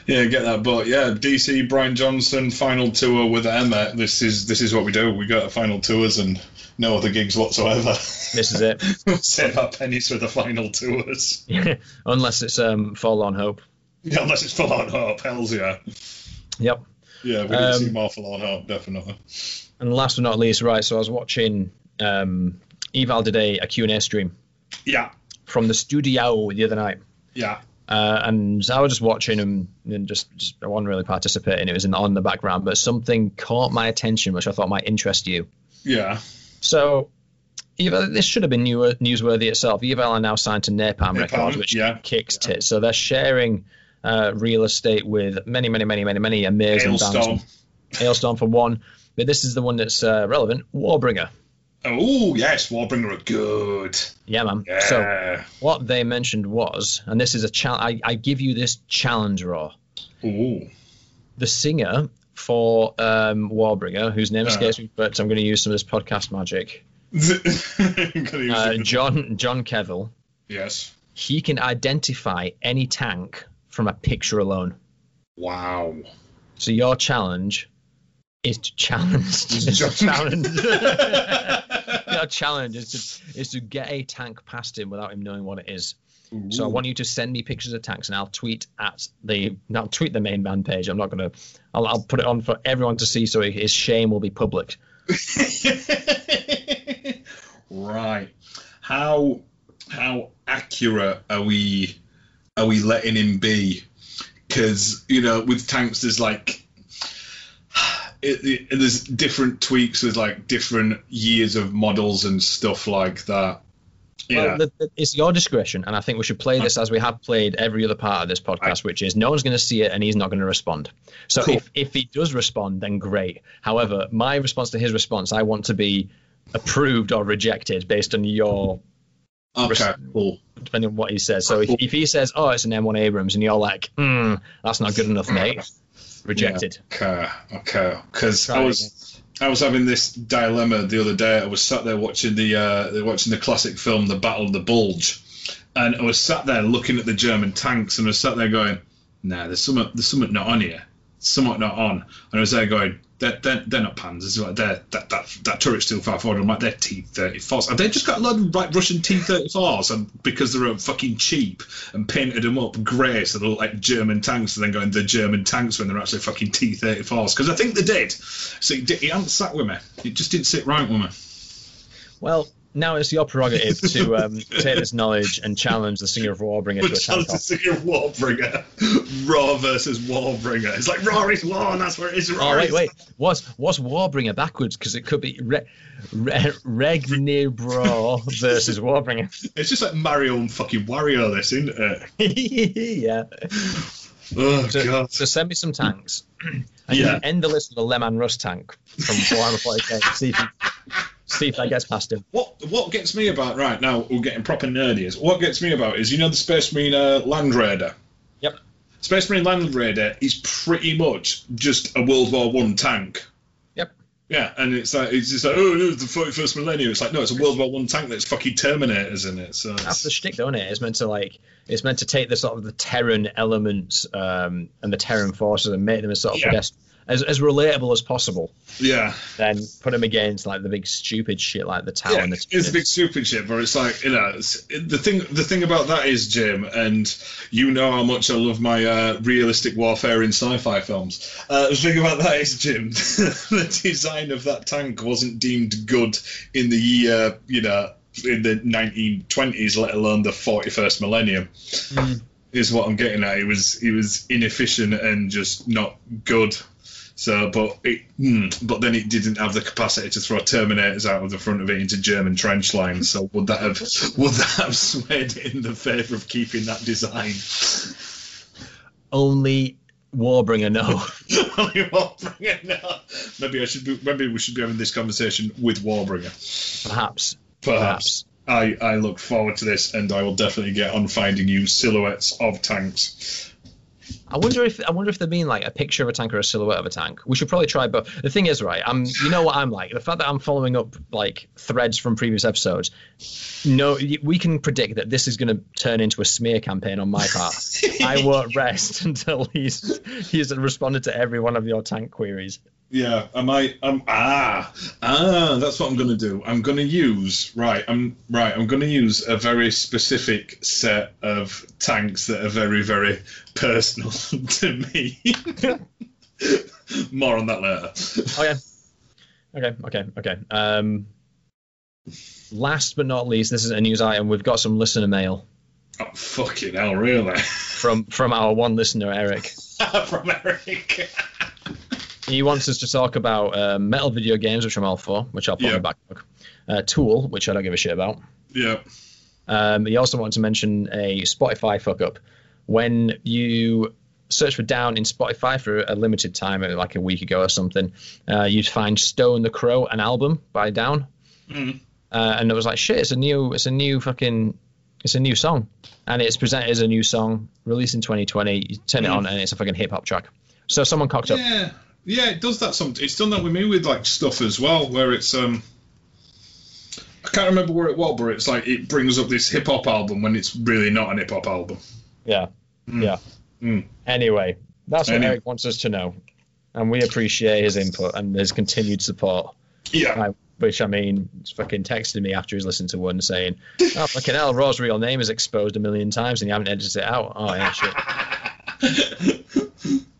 yeah. Get that, but yeah, D C Brian Johnson final tour with Emma. This is this is what we do. We go to final tours and no other gigs whatsoever. This is it. Save our pennies for the final tours. Unless it's um, Full On Hope. Yeah, unless it's Full On Hope. Hell's yeah. Yep. Yeah, we did um, see more Full On Hope, definitely. And last but not least, right? So I was watching. Um, Eval did a, a Q and A stream yeah. from the studio the other night. Yeah. Uh, and I was just watching him and just, just I wasn't really participating. It was in, on the background, but something caught my attention, which I thought might interest you. Yeah. So, Eval, this should have been new, newsworthy itself. Eval are now signed to Napalm, Napalm Records, which yeah. kicks yeah. tits. So they're sharing uh, real estate with many, many, many, many, many amazing Hailstorm. bands. Hailstorm for one. But this is the one that's uh, relevant, Warbringer. Oh, yes, Warbringer are good. Yeah, man. Yeah. So what they mentioned was, and this is a challenge, I give you this challenge, Raw. Ooh. The singer for um, Warbringer, whose name escapes uh. me, but I'm going to use some of this podcast magic, uh, John John Kevill. Yes. He can identify any tank from a picture alone. Wow. So your challenge is to challenge. challenge. Our challenge is to, is to get a tank past him without him knowing what it is. Ooh. So I want you to send me pictures of tanks, and I'll tweet at the I'll tweet the main band page. I'm not gonna. I'll, I'll put it on for everyone to see, so his shame will be public. Right. How how accurate are we are we letting him be? Because you know, with tanks, there's like. It, it, there's different tweaks with like different years of models and stuff like that. Yeah, well, it's your discretion, and I think we should play this as we have played every other part of this podcast, which is no one's going to see it and he's not going to respond. So cool. if, if he does respond, then great. However, my response to his response, I want to be approved or rejected based on your okay, res- cool. depending on what he says. So cool. if, if he says, oh, it's an M one Abrams, and you're like, mm, that's not good enough, mate. Rejected. Yeah, okay, okay. Because I was, I was having this dilemma the other day. I was sat there watching the, uh, watching the classic film, The Battle of the Bulge, and I was sat there looking at the German tanks, and I was sat there going, "Nah, there's some, there's something not on here, somewhat not on." And I was there going, "They're, they're, they're not Panzers. Like they're, that, that, that turret's too far forward. I'm like, they're T thirty-fours. Have they just got a load of like Russian T thirty-fours, and because they're fucking cheap and painted them up grey, so they look like German tanks, and then going the German tanks when they're actually fucking T thirty-fours? Because I think they did. So it, it hadn't sat with me. It just didn't sit right with me. Well, Now it's your prerogative to um, take this knowledge and challenge the singer of Warbringer to a challenge the singer of Warbringer. Raw versus Warbringer. It's like Raw is War, and that's where it is. Raw. Oh, wait, wait. What's, what's Warbringer backwards? Because it could be Re- Re- Regnibro versus Warbringer. It's just like Mario and fucking Wario, this, isn't it? Yeah. Oh, so, God. So send me some tanks. And yeah. You can end the list with a Lehman Russ tank from Warhammer forty K. See if you... See if that gets past him. What what gets me about, right now we're getting proper nerdy, is what gets me about is, you know, the Space Marine uh, Land Raider? Yep. Space Marine Land Raider is pretty much just a World War One tank. Yep. Yeah, and it's like, it's just like, oh, it was the forty-first millennium. It's like, no, it's a World War One tank that's fucking Terminators in it. So that's the shtick, don't it? It's meant to, like, it's meant to take the sort of the Terran elements um, and the Terran forces and make them a sort of yeah. pedestrian. As, as relatable as possible. Yeah. Then put them against like the big stupid shit, like the Tau. Yeah, and the it's the big stupid shit, but it's like, you know, it's, the thing. The thing about that is, Jim, and you know how much I love my uh, realistic warfare in sci-fi films. Uh, the thing about that is, Jim, the design of that tank wasn't deemed good in the year, you know, in the nineteen twenties, let alone the forty-first millennium. Mm. Is what I'm getting at. It was it was inefficient and just not good. So, but it, but then it didn't have the capacity to throw Terminators out of the front of it into German trench lines. So would that have would that have swayed in the favour of keeping that design? Only Warbringer, no. Only Warbringer, no. Maybe I should. Be, maybe we should be having this conversation with Warbringer. Perhaps. Perhaps. Perhaps. I I look forward to this, and I will definitely get on finding you silhouettes of tanks. I wonder if I wonder if they mean like a picture of a tank or a silhouette of a tank. We should probably try both. The thing is, right? I'm, you know what I'm like. The fact that I'm following up like threads from previous episodes. No, we can predict that this is going to turn into a smear campaign on my part. I won't rest until he's he's responded to every one of your tank queries. Yeah, am I? Um, ah, ah, that's what I'm going to do. I'm going to use right. I'm right. I'm going to use a very specific set of tanks that are very, very personal to me. More on that later. Okay. Okay. Okay. Okay. Um, last but not least, this is a news item. We've got some listener mail. Oh, fucking hell! Really? From from our one listener, Eric. From Eric. He wants us to talk about uh, metal video games, which I'm all for, which I'll put yeah. in the backlog. Uh, Tool, which I don't give a shit about. Yeah. Um, he also wanted to mention a Spotify fuck-up. When you search for Down in Spotify for a limited time, like a week ago or something, uh, you'd find Stone the Crow, an album by Down. Mm. Uh, and it was like, shit, it's a new, it's a new fucking... It's a new song. And it's presented as a new song, released in twenty twenty. You turn mm. it on, and it's a fucking hip-hop track. So someone cocked yeah. up. Yeah. Yeah, it does that sometimes. It's done that with me with like stuff as well, where it's um, I can't remember where it was, but it's like it brings up this hip hop album when it's really not an hip hop album. Yeah, mm. yeah. Mm. Anyway, that's what anyway. Eric wants us to know, and we appreciate his input and his continued support. Yeah. I, which I mean, he's fucking texted me after he's listened to one saying, "Oh fucking hell, Raw's real name is exposed a million times and you haven't edited it out." Oh yeah, shit.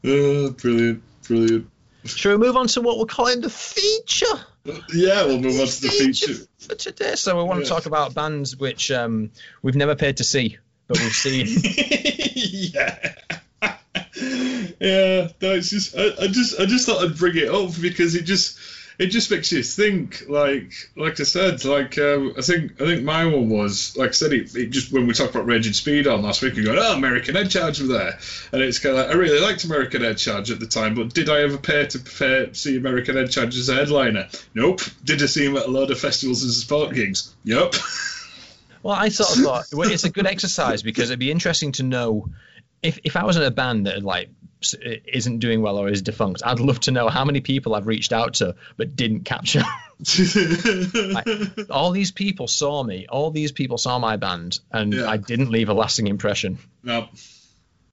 Oh, brilliant. Brilliant. Shall we move on to what we're calling the feature? Yeah, we'll move on to the feature for today. So we want yeah. to talk about bands which um, we've never paid to see, but we've seen. yeah, yeah. No, it's just I, I just I just thought I'd bring it up because it just it just makes you think. Like like I said, like um, I think I think my one was like I said. It, it just when we talked about Raging Speed on last week, we go, oh, American Head Charge were there, and it's kind of like I really liked American Head Charge at the time, but did I ever pay to pay, see American Head Charge as a headliner? Nope. Did I see him at a load of festivals and support gigs? Yep. Well, I sort of thought well, it's a good exercise because it'd be interesting to know if if I was in a band that had like. Isn't doing well or is defunct. I'd love to know how many people I've reached out to but didn't capture. Like, all these people saw me. All these people saw my band, and yeah. I didn't leave a lasting impression. No,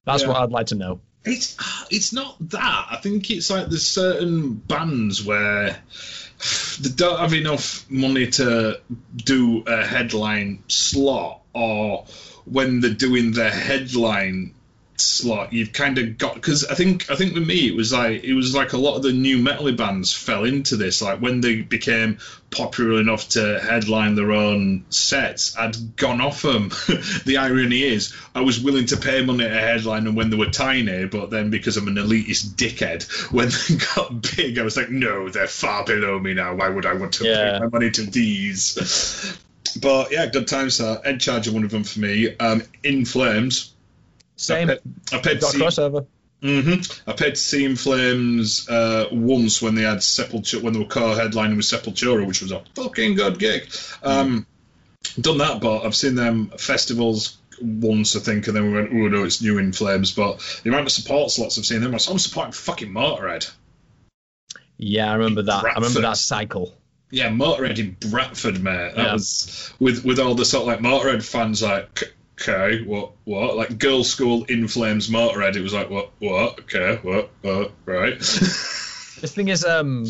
that's yeah. what I'd like to know. It's it's not that. I think it's like there's certain bands where they don't have enough money to do a headline slot, or when they're doing their headline. slot, you've kind of got, because I think I think with me it was like it was like a lot of the new metal bands fell into this, like when they became popular enough to headline their own sets, I'd gone off them. The irony is I was willing to pay money to headline them when they were tiny, but then because I'm an elitist dickhead, when they got big I was like, no, they're far below me now, why would I want to yeah. pay my money to these? But yeah, good times. So Ed Charger, one of them for me. um, In Flames, same. I paid, I paid got to see, crossover. Mm-hmm. I paid to see In Flames uh, once when they had Sepultura, when they were co-headlining with Sepultura, which was a fucking good gig. Um, mm. Done that, but I've seen them festivals once, I think, and then we went, oh no, it's new In Flames. But the amount of support slots I've seen them, I was, I'm supporting fucking Motorhead. Yeah, I remember that. Bradford. I remember that cycle. Yeah, Motorhead in Bradford, mate. That yeah. was with with all the sort of like Motorhead fans like. Okay, what, what? Like, girl school, In Flames, Motorhead. It was like, what, what? Okay, what, what? Right. The thing is, um,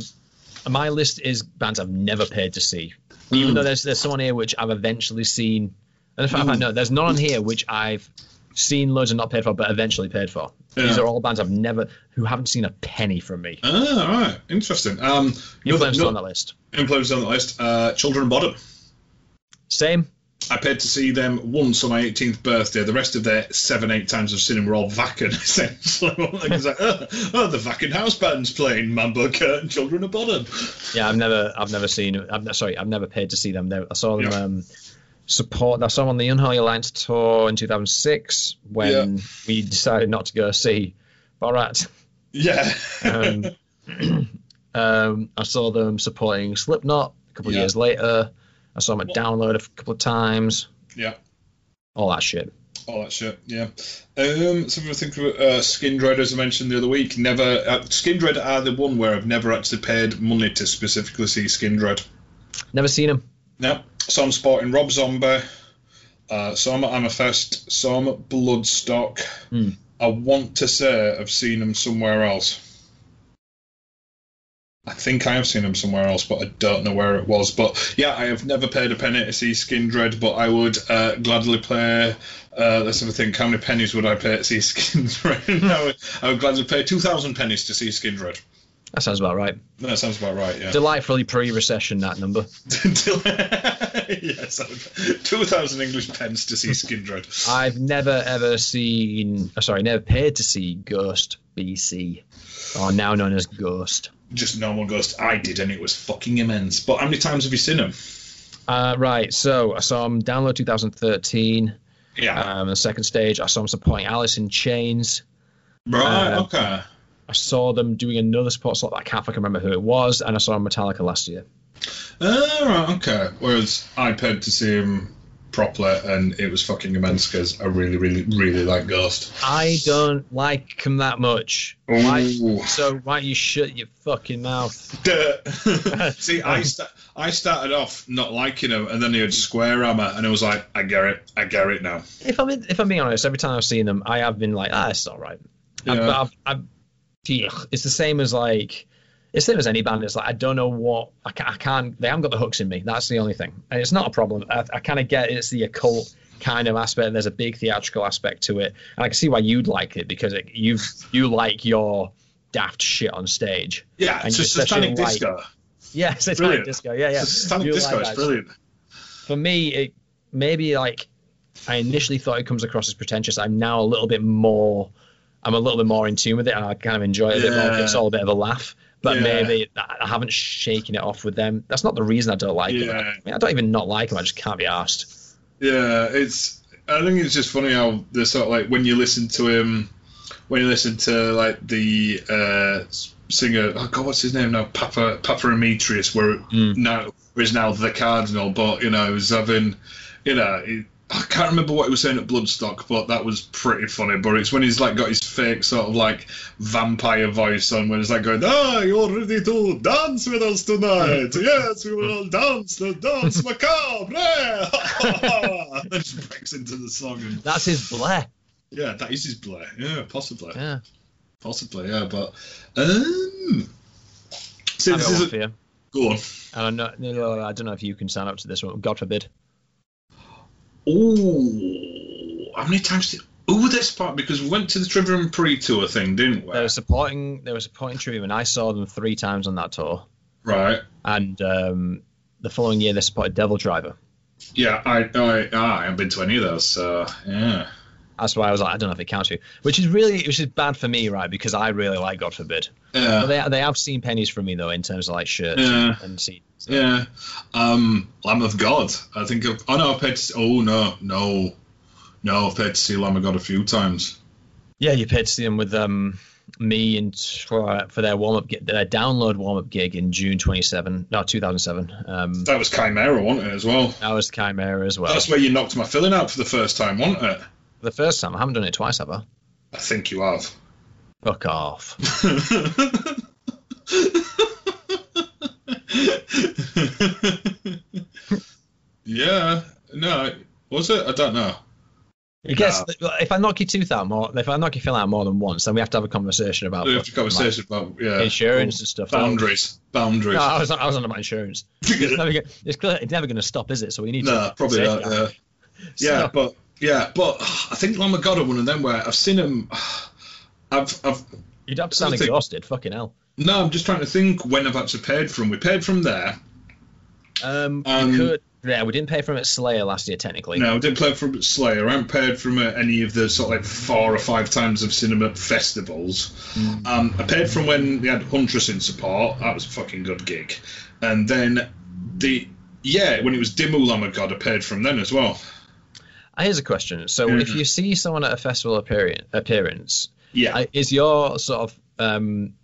my list is bands I've never paid to see. Mm. Even though there's there's someone here which I've eventually seen. And I know there's none on here which I've seen loads and not paid for, but eventually paid for. Yeah. These are all bands I've never, who haven't seen a penny from me. Oh, all right, interesting. Um, In Flames no, on that list. In Flames on that list. Uh, Children of Bodom. Same. I paid to see them once on my eighteenth birthday. The rest of their seven, eight times I've seen them were all Wacken, essentially. It's like, oh, oh, the Wacken house band's playing Mambo Kurt and Children of Bodom. Yeah, I've never, I've never seen. I've, sorry, I've never paid to see them. I saw them yeah. um, support. I saw them on the Unholy Alliance tour in two thousand six when yeah. we decided not to go see Borat. Yeah. um, um, I saw them supporting Slipknot a couple of yeah. years later. I saw him at Download a couple of times. Yeah. All that shit. All that shit, yeah. Um, so if I think of uh, Skindred, as I mentioned the other week, never. Uh, Skindred are the one where I've never actually paid money to specifically see Skindred. Never seen him. No. So I'm sporting Rob Zombie, uh, some at Hammerfest, some at Bloodstock. Mm. I want to say I've seen him somewhere else. I think I have seen him somewhere else, but I don't know where it was. But yeah, I have never paid a penny to see Skindred, but I would uh, gladly pay. Uh, let's have a think. How many pennies would I pay to see Skindred? I, would, I would gladly pay two thousand pennies to see Skindred. That sounds about right. That sounds about right. Yeah. Delightfully pre-recession, that number. Yes, two thousand English pence to see Skindred. I've never ever seen. Oh, sorry, never paid to see Ghost B C, or now known as Ghost. Just normal Ghost. I did, and it was fucking immense. But how many times have you seen him? Uh, right, so I saw him Download twenty thirteen. Yeah. Um, the second stage, I saw him supporting Alice in Chains. Right, um, okay. I saw them doing another support slot that I can't fucking remember who it was, and I saw Metallica last year. Oh, uh, right, okay. Whereas I paid to see him properly, and it was fucking immense because I really, really, really like Ghost. I don't like him that much. Why, so why you shut your fucking mouth? See, I sta- I started off not liking him, and then he had Square Hammer, and I was like, I get it, I get it now. If I'm if I'm being honest, every time I've seen them, I have been like, ah, it's all right. Yeah. I've, I've, I've, it's the same as like. It's the same as any band. It's like, I don't know what... I can't, I can't... They haven't got the hooks in me. That's the only thing. And it's not a problem. I, I kind of get it. It's the occult kind of aspect. There's a big theatrical aspect to it. And I can see why you'd like it, because it, you've, you like your daft shit on stage. Yeah, and it's satanic like, disco. Yeah, it's satanic disco. Yeah, yeah. Satanic disco like is brilliant. For me, it maybe, like... I initially thought it comes across as pretentious. I'm now a little bit more... I'm a little bit more in tune with it, and I kind of enjoy it a yeah. bit more. It's all a bit of a laugh. But yeah. maybe I haven't shaken it off with them. That's not the reason I don't like yeah. them. I mean, I don't even not like them. I just can't be arsed. Yeah, it's. I think it's just funny how the sort of like when you listen to him, when you listen to like the uh, singer. Oh God, what's his name now? Papa Papa Demetrius, where mm. now where is now the Cardinal. But you know, he was having, you know. He, I can't remember what he was saying at Bloodstock, but that was pretty funny. But it's when he's like got his fake sort of like vampire voice on, when he's like going, "Ah, you're ready to dance with us tonight? Yes, we will all dance the dance macabre." And then just breaks into the song. And... That's his Blair. Yeah, that is his Blair. Yeah, possibly. Yeah, possibly. Yeah, but um, see, this is a... Go on. I don't know. No, I don't know if you can sign up to this one. God forbid. Oh, how many times did Ooh, this part, because we went to the Trivium pre-tour thing, didn't we? They were supporting, they were supporting Trivium, and I saw them three times on that tour. Right. And um, the following year, they supported Devil Driver. Yeah, I, I, I haven't been to any of those, so, yeah. That's why I was like, I don't know if it counts for you. Which is really, which is bad for me, right? Because I really like God Forbid. Yeah. But they they have seen pennies from me, though, in terms of, like, shirts yeah. and seats. So. Yeah. Um, Lamb of God. I think, I've, oh, no, I've paid to, oh, no, no. No, I've paid to see Lamb of God a few times. Yeah, you paid to see them with um, me and for, for their warm-up, their download warm-up gig in June twenty-seven, no, two thousand seven. Um, that was Chimera, wasn't it, as well? That was Chimera as well. That's where you knocked my filling out for the first time, wasn't it? The first time? I haven't done it twice, have I? I think you have. Fuck off. Yeah. No, was it? I don't know. I guess no. if I knock your tooth out more, if I knock your fill out more than once, then we have to have a conversation about we have to conversation like, about yeah insurance and stuff. Boundaries, boundaries. No, I was I was on about insurance. It's never gonna, it's, clear, it's never going to stop, is it? So we need. No, to probably not. Yeah, so, yeah, but yeah, but I think Lamb of God are one of them where I've seen them. I've I've. You'd have to sound exhausted. Think, fucking hell. No, I'm just trying to think when I've actually paid from. We paid from there. Um, um we could. Yeah, we didn't pay for him at Slayer last year, technically. No, we didn't pay for him at Slayer. I haven't paid for him at any of the sort of like four or five times I've seen him at festivals. Mm. Um, I paid for him when they had Huntress in support. That was a fucking good gig. And then, the yeah, when it was Dimmu Lamb of God, I paid for him then as well. Here's a question. So mm-hmm. if you see someone at a festival appearance, yeah. is your sort of... Um,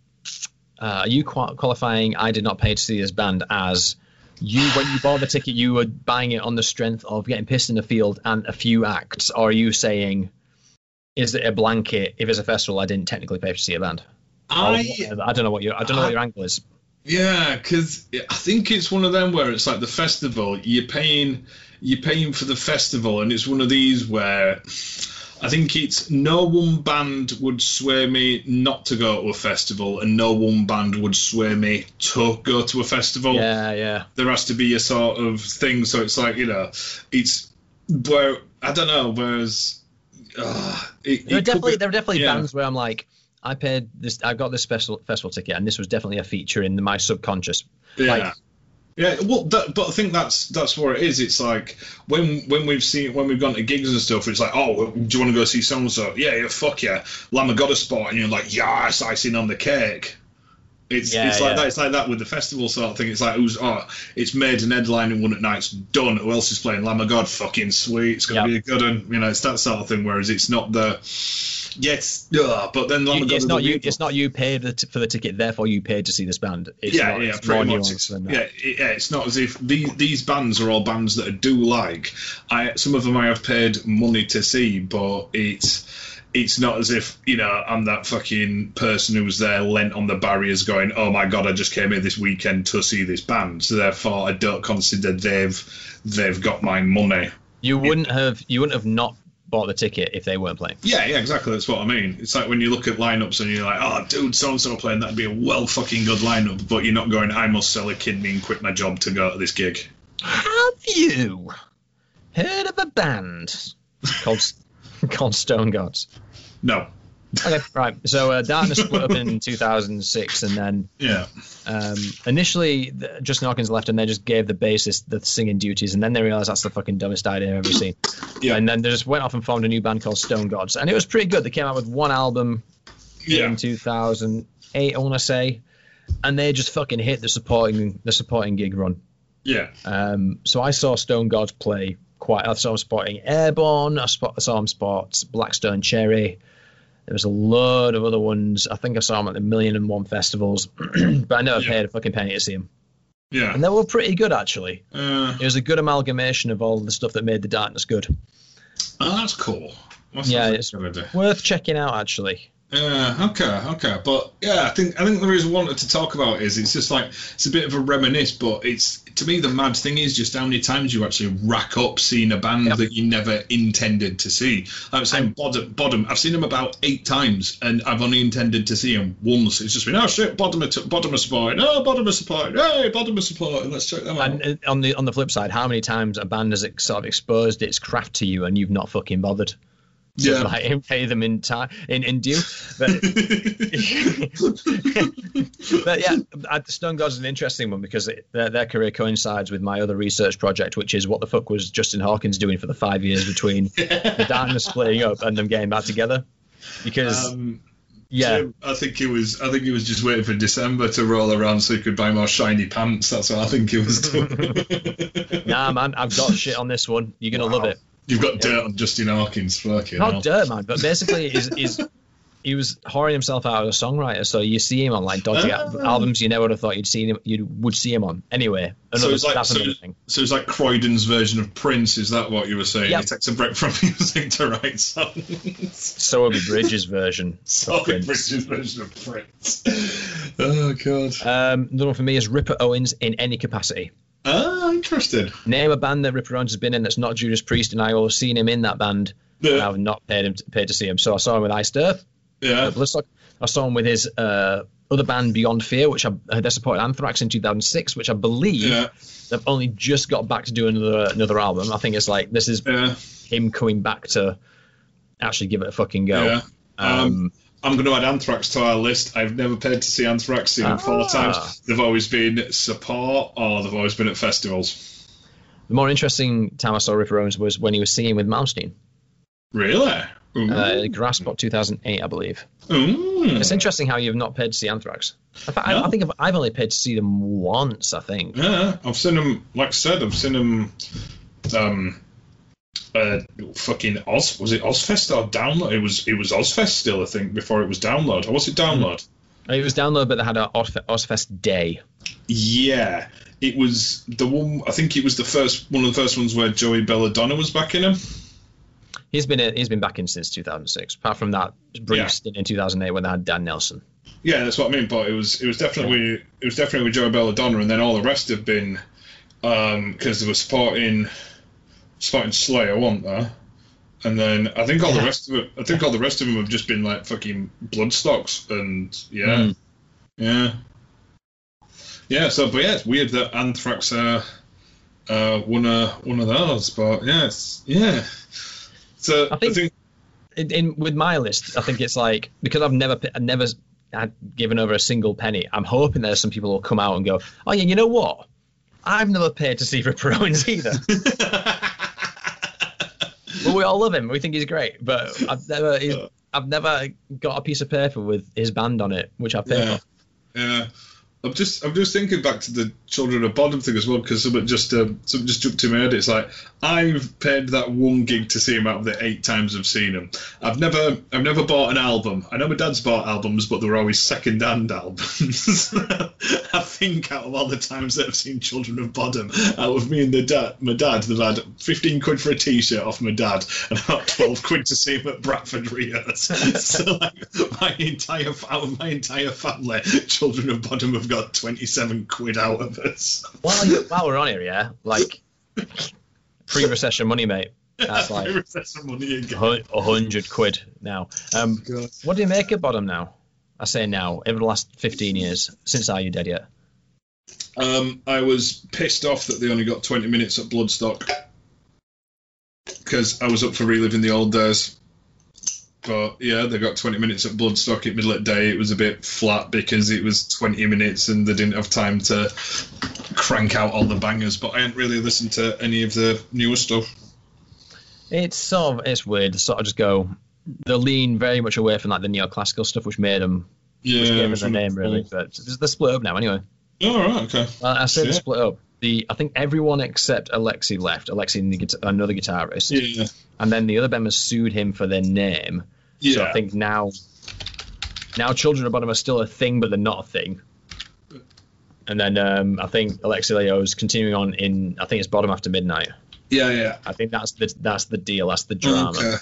uh, are you qualifying I did not pay to see this band as... You, when you bought the ticket, you were buying it on the strength of getting pissed in the field and a few acts, or are you saying, is it a blanket? If it's a festival, I didn't technically pay to see a band. I I don't know what your I don't know I, what your angle is. Yeah, because I think it's one of them where it's like the festival. You're paying you're paying for the festival, and it's one of these where I think it's no one band would sway me not to go to a festival, and no one band would sway me to go to a festival. Yeah, yeah. There has to be a sort of thing, so it's like, you know, it's where I don't know. Whereas uh, it, there, it are definitely, be, there are definitely yeah. bands where I'm like, I paid this, I got this special festival ticket, and this was definitely a feature in my subconscious. Yeah. Like, Yeah, well, that, but I think that's that's where it is. It's like when when we've seen when we've gone to gigs and stuff, it's like, oh, do you want to go see so and so? Yeah, yeah, fuck yeah, Lamb of God a spot, and you're like, yes, icing on the cake. It's yeah, it's like yeah. that. It's like that with the festival sort of thing. It's like, who's oh, it's made an headline and one at night's done. Who else is playing Lamb of God? Fucking sweet, it's gonna yep. be a good one. You know, it's that sort of thing. Whereas it's not the yes, uh, but then Lamb of God. It's not you. People. It's not you paid the t- for the ticket. Therefore, you paid to see this band. It's yeah, not, yeah, it's pretty much. It's, yeah, it, yeah, it's not as if these these bands are all bands that I do like. I some of them I have paid money to see, but it's. It's not as if, you know, I'm that fucking person who was there, lent on the barriers going, oh, my God, I just came here this weekend to see this band. So, therefore, I don't consider they've they've got my money. You wouldn't have you wouldn't have not bought the ticket if they weren't playing. Yeah, yeah, exactly. That's what I mean. It's like when you look at lineups and you're like, oh, dude, so-and-so playing, that'd be a well-fucking good lineup. But you're not going, I must sell a kidney and quit my job to go to this gig. Have you heard of a band called... called Stone Gods? No. Okay, right. So uh, Darkness split up in two thousand six, and then yeah. Um, initially, the, Justin Hawkins left, and they just gave the bassist the singing duties, and then they realised that's the fucking dumbest idea I've ever seen. Yeah. And then they just went off and formed a new band called Stone Gods, and it was pretty good. They came out with one album yeah. in two thousand eight, I want to say, and they just fucking hit the supporting the supporting gig run. Yeah. Um. So I saw Stone Gods play. Quite, I saw him sporting Airborne, I saw him sport Blackstone Cherry, there was a load of other ones. I think I saw him at the Million and One festivals, but I never yeah. paid a fucking penny to see him. Yeah. And they were pretty good, actually. Uh, it was a good amalgamation of all the stuff that made the Darkness good. Oh, that's cool. That's yeah, it's worth checking out, actually. Yeah, okay, okay. But yeah, I think I think the reason I wanted to talk about it is it's just like it's a bit of a reminisce, but it's to me the mad thing is just how many times you actually rack up seeing a band yep. that you never intended to see. I was saying Bottom, Bottom. I've seen them about eight times, and I've only intended to see them once. It's just been oh shit, Bottom are t- Bottom are supporting, oh Bottom are supporting, hey Bottom are supporting. Let's check them out. And on the on the flip side, how many times a band has sort of exposed its craft to you and you've not fucking bothered? to yeah. like pay them in time in, in due. But, but yeah, Stone God's an interesting one because it, their, their career coincides with my other research project, which is what the fuck was Justin Hawkins doing for the five years between the Darkness splitting up and them getting back together? Because um, yeah, so I think he was. I think he was just waiting for December to roll around so he could buy more shiny pants. That's what I think he was doing. Nah, man, I've got shit on this one. You're gonna wow. love it. You've got dirt yeah. on Justin Hawkins. Fucking Not hell. dirt, man, but basically is is. He was whoring himself out as a songwriter, so you see him on like dodgy uh, albums you never would have thought you'd seen him, you would see him on. Anyway, another so it's like, so, so it's like Croydon's version of Prince. Is that what you were saying? Yep. He takes a break from music to write songs. So would be Bridges' version. So would be Bridges' version of Prince. Oh god. Um, another one for me is Ripper Owens in any capacity. Ah, interesting. Name a band that Ripper Owens has been in that's not Judas Priest, and I've always seen him in that band. Yeah. And I've not paid him to, paid to see him. So I saw him with Iced Earth. Yeah, Bloodstock. I saw him with his uh, other band, Beyond Fear, which I, they supported Anthrax in two thousand six, which I believe yeah. they've only just got back to doing another, another album. I think it's like this is yeah. him coming back to actually give it a fucking go. Yeah. Um, um, I'm going to add Anthrax to our list. I've never paid to see Anthrax, seen them ah. four times. They've always been support, or they've always been at festivals. The more interesting time I saw Ripper Owens was when he was singing with Rammstein. Really? Uh, Graspot two thousand eight, I believe. Ooh. It's interesting how you've not paid to see Anthrax. I, th- yeah. I think I've, I've only paid to see them once, I think. Yeah, I've seen them, like I said, I've seen them um, uh, fucking Oz, was it Ozfest or Download? It was it was Ozfest still, I think, before it was Download. Or was it Download? It was Download, but they had an Ozfest day. Yeah. It was the one, I think it was the first one of the first ones where Joey Belladonna was back in them. He's been he's been back in since two thousand six. Apart from that brief yeah. stint in two thousand eight when they had Dan Nelson. Yeah, that's what I mean. But it was it was definitely yeah. it was definitely with Joey Belladonna, and then all the rest have been because um, they were supporting supporting Slayer, weren't they? And then I think all yeah. the rest of it, I think all the rest of them have just been like fucking Bloodstocks, and yeah, mm. yeah, yeah. So, but yeah, it's weird that Anthrax are uh, one of one of those. But yeah, it's, yeah. So, I think, I think... In, in, with my list, I think it's like, because I've never I've never I've given over a single penny, I'm hoping there's some people who will come out and go, oh yeah, you know what? I've never paid to see Ripper Owens either. Well, we all love him. We think he's great. But I've never he's, I've never got a piece of paper with his band on it, which I paid yeah. for. Yeah. I'm just, I'm just thinking back to the Children of Bodom thing as well, because someone just, um, someone just jumped to my head. It's like I've paid that one gig to see him out of the eight times I've seen him. I've never, I've never bought an album. I know my dad's bought albums, but they were always second-hand albums. I think out of all the times that I've seen Children of Bodom, out of me and the dad, my dad, they've had fifteen quid for a T-shirt off my dad, and about twelve quid to see him at Bradford Rears. So like my entire, out of my entire family, Children of Bodom have got twenty-seven quid out of us. While, you, while we're on here, yeah, like pre-recession money, mate. That's like pre-recession money again. A hundred quid now. Um, God. What do you make of Bodom now? I say now, over the last fifteen years, since Are You Dead Yet? Um, I was pissed off that they only got twenty minutes at Bloodstock because I was up for reliving the old days. But yeah, they got twenty minutes at Bloodstock at middle of the day. It was a bit flat because it was twenty minutes and they didn't have time to crank out all the bangers. But I hadn't really listened to any of the newer stuff. It's sort of it's weird. They sort of just go. They lean very much away from like the neoclassical stuff, which made them. Yeah, which gave them their name really. But they're split up now anyway. Oh, all right, okay. Well, I say yeah. they're split up. The, I think everyone except Alexi left. Alexi, and the guitar, another guitarist, yeah. and then the other members sued him for their name. Yeah. So I think now, now Children of Bodom are still a thing, but they're not a thing. And then um, I think Alexi Leo's continuing on in. I think it's Bodom After Midnight. Yeah, yeah. I think that's the that's the deal. That's the drama.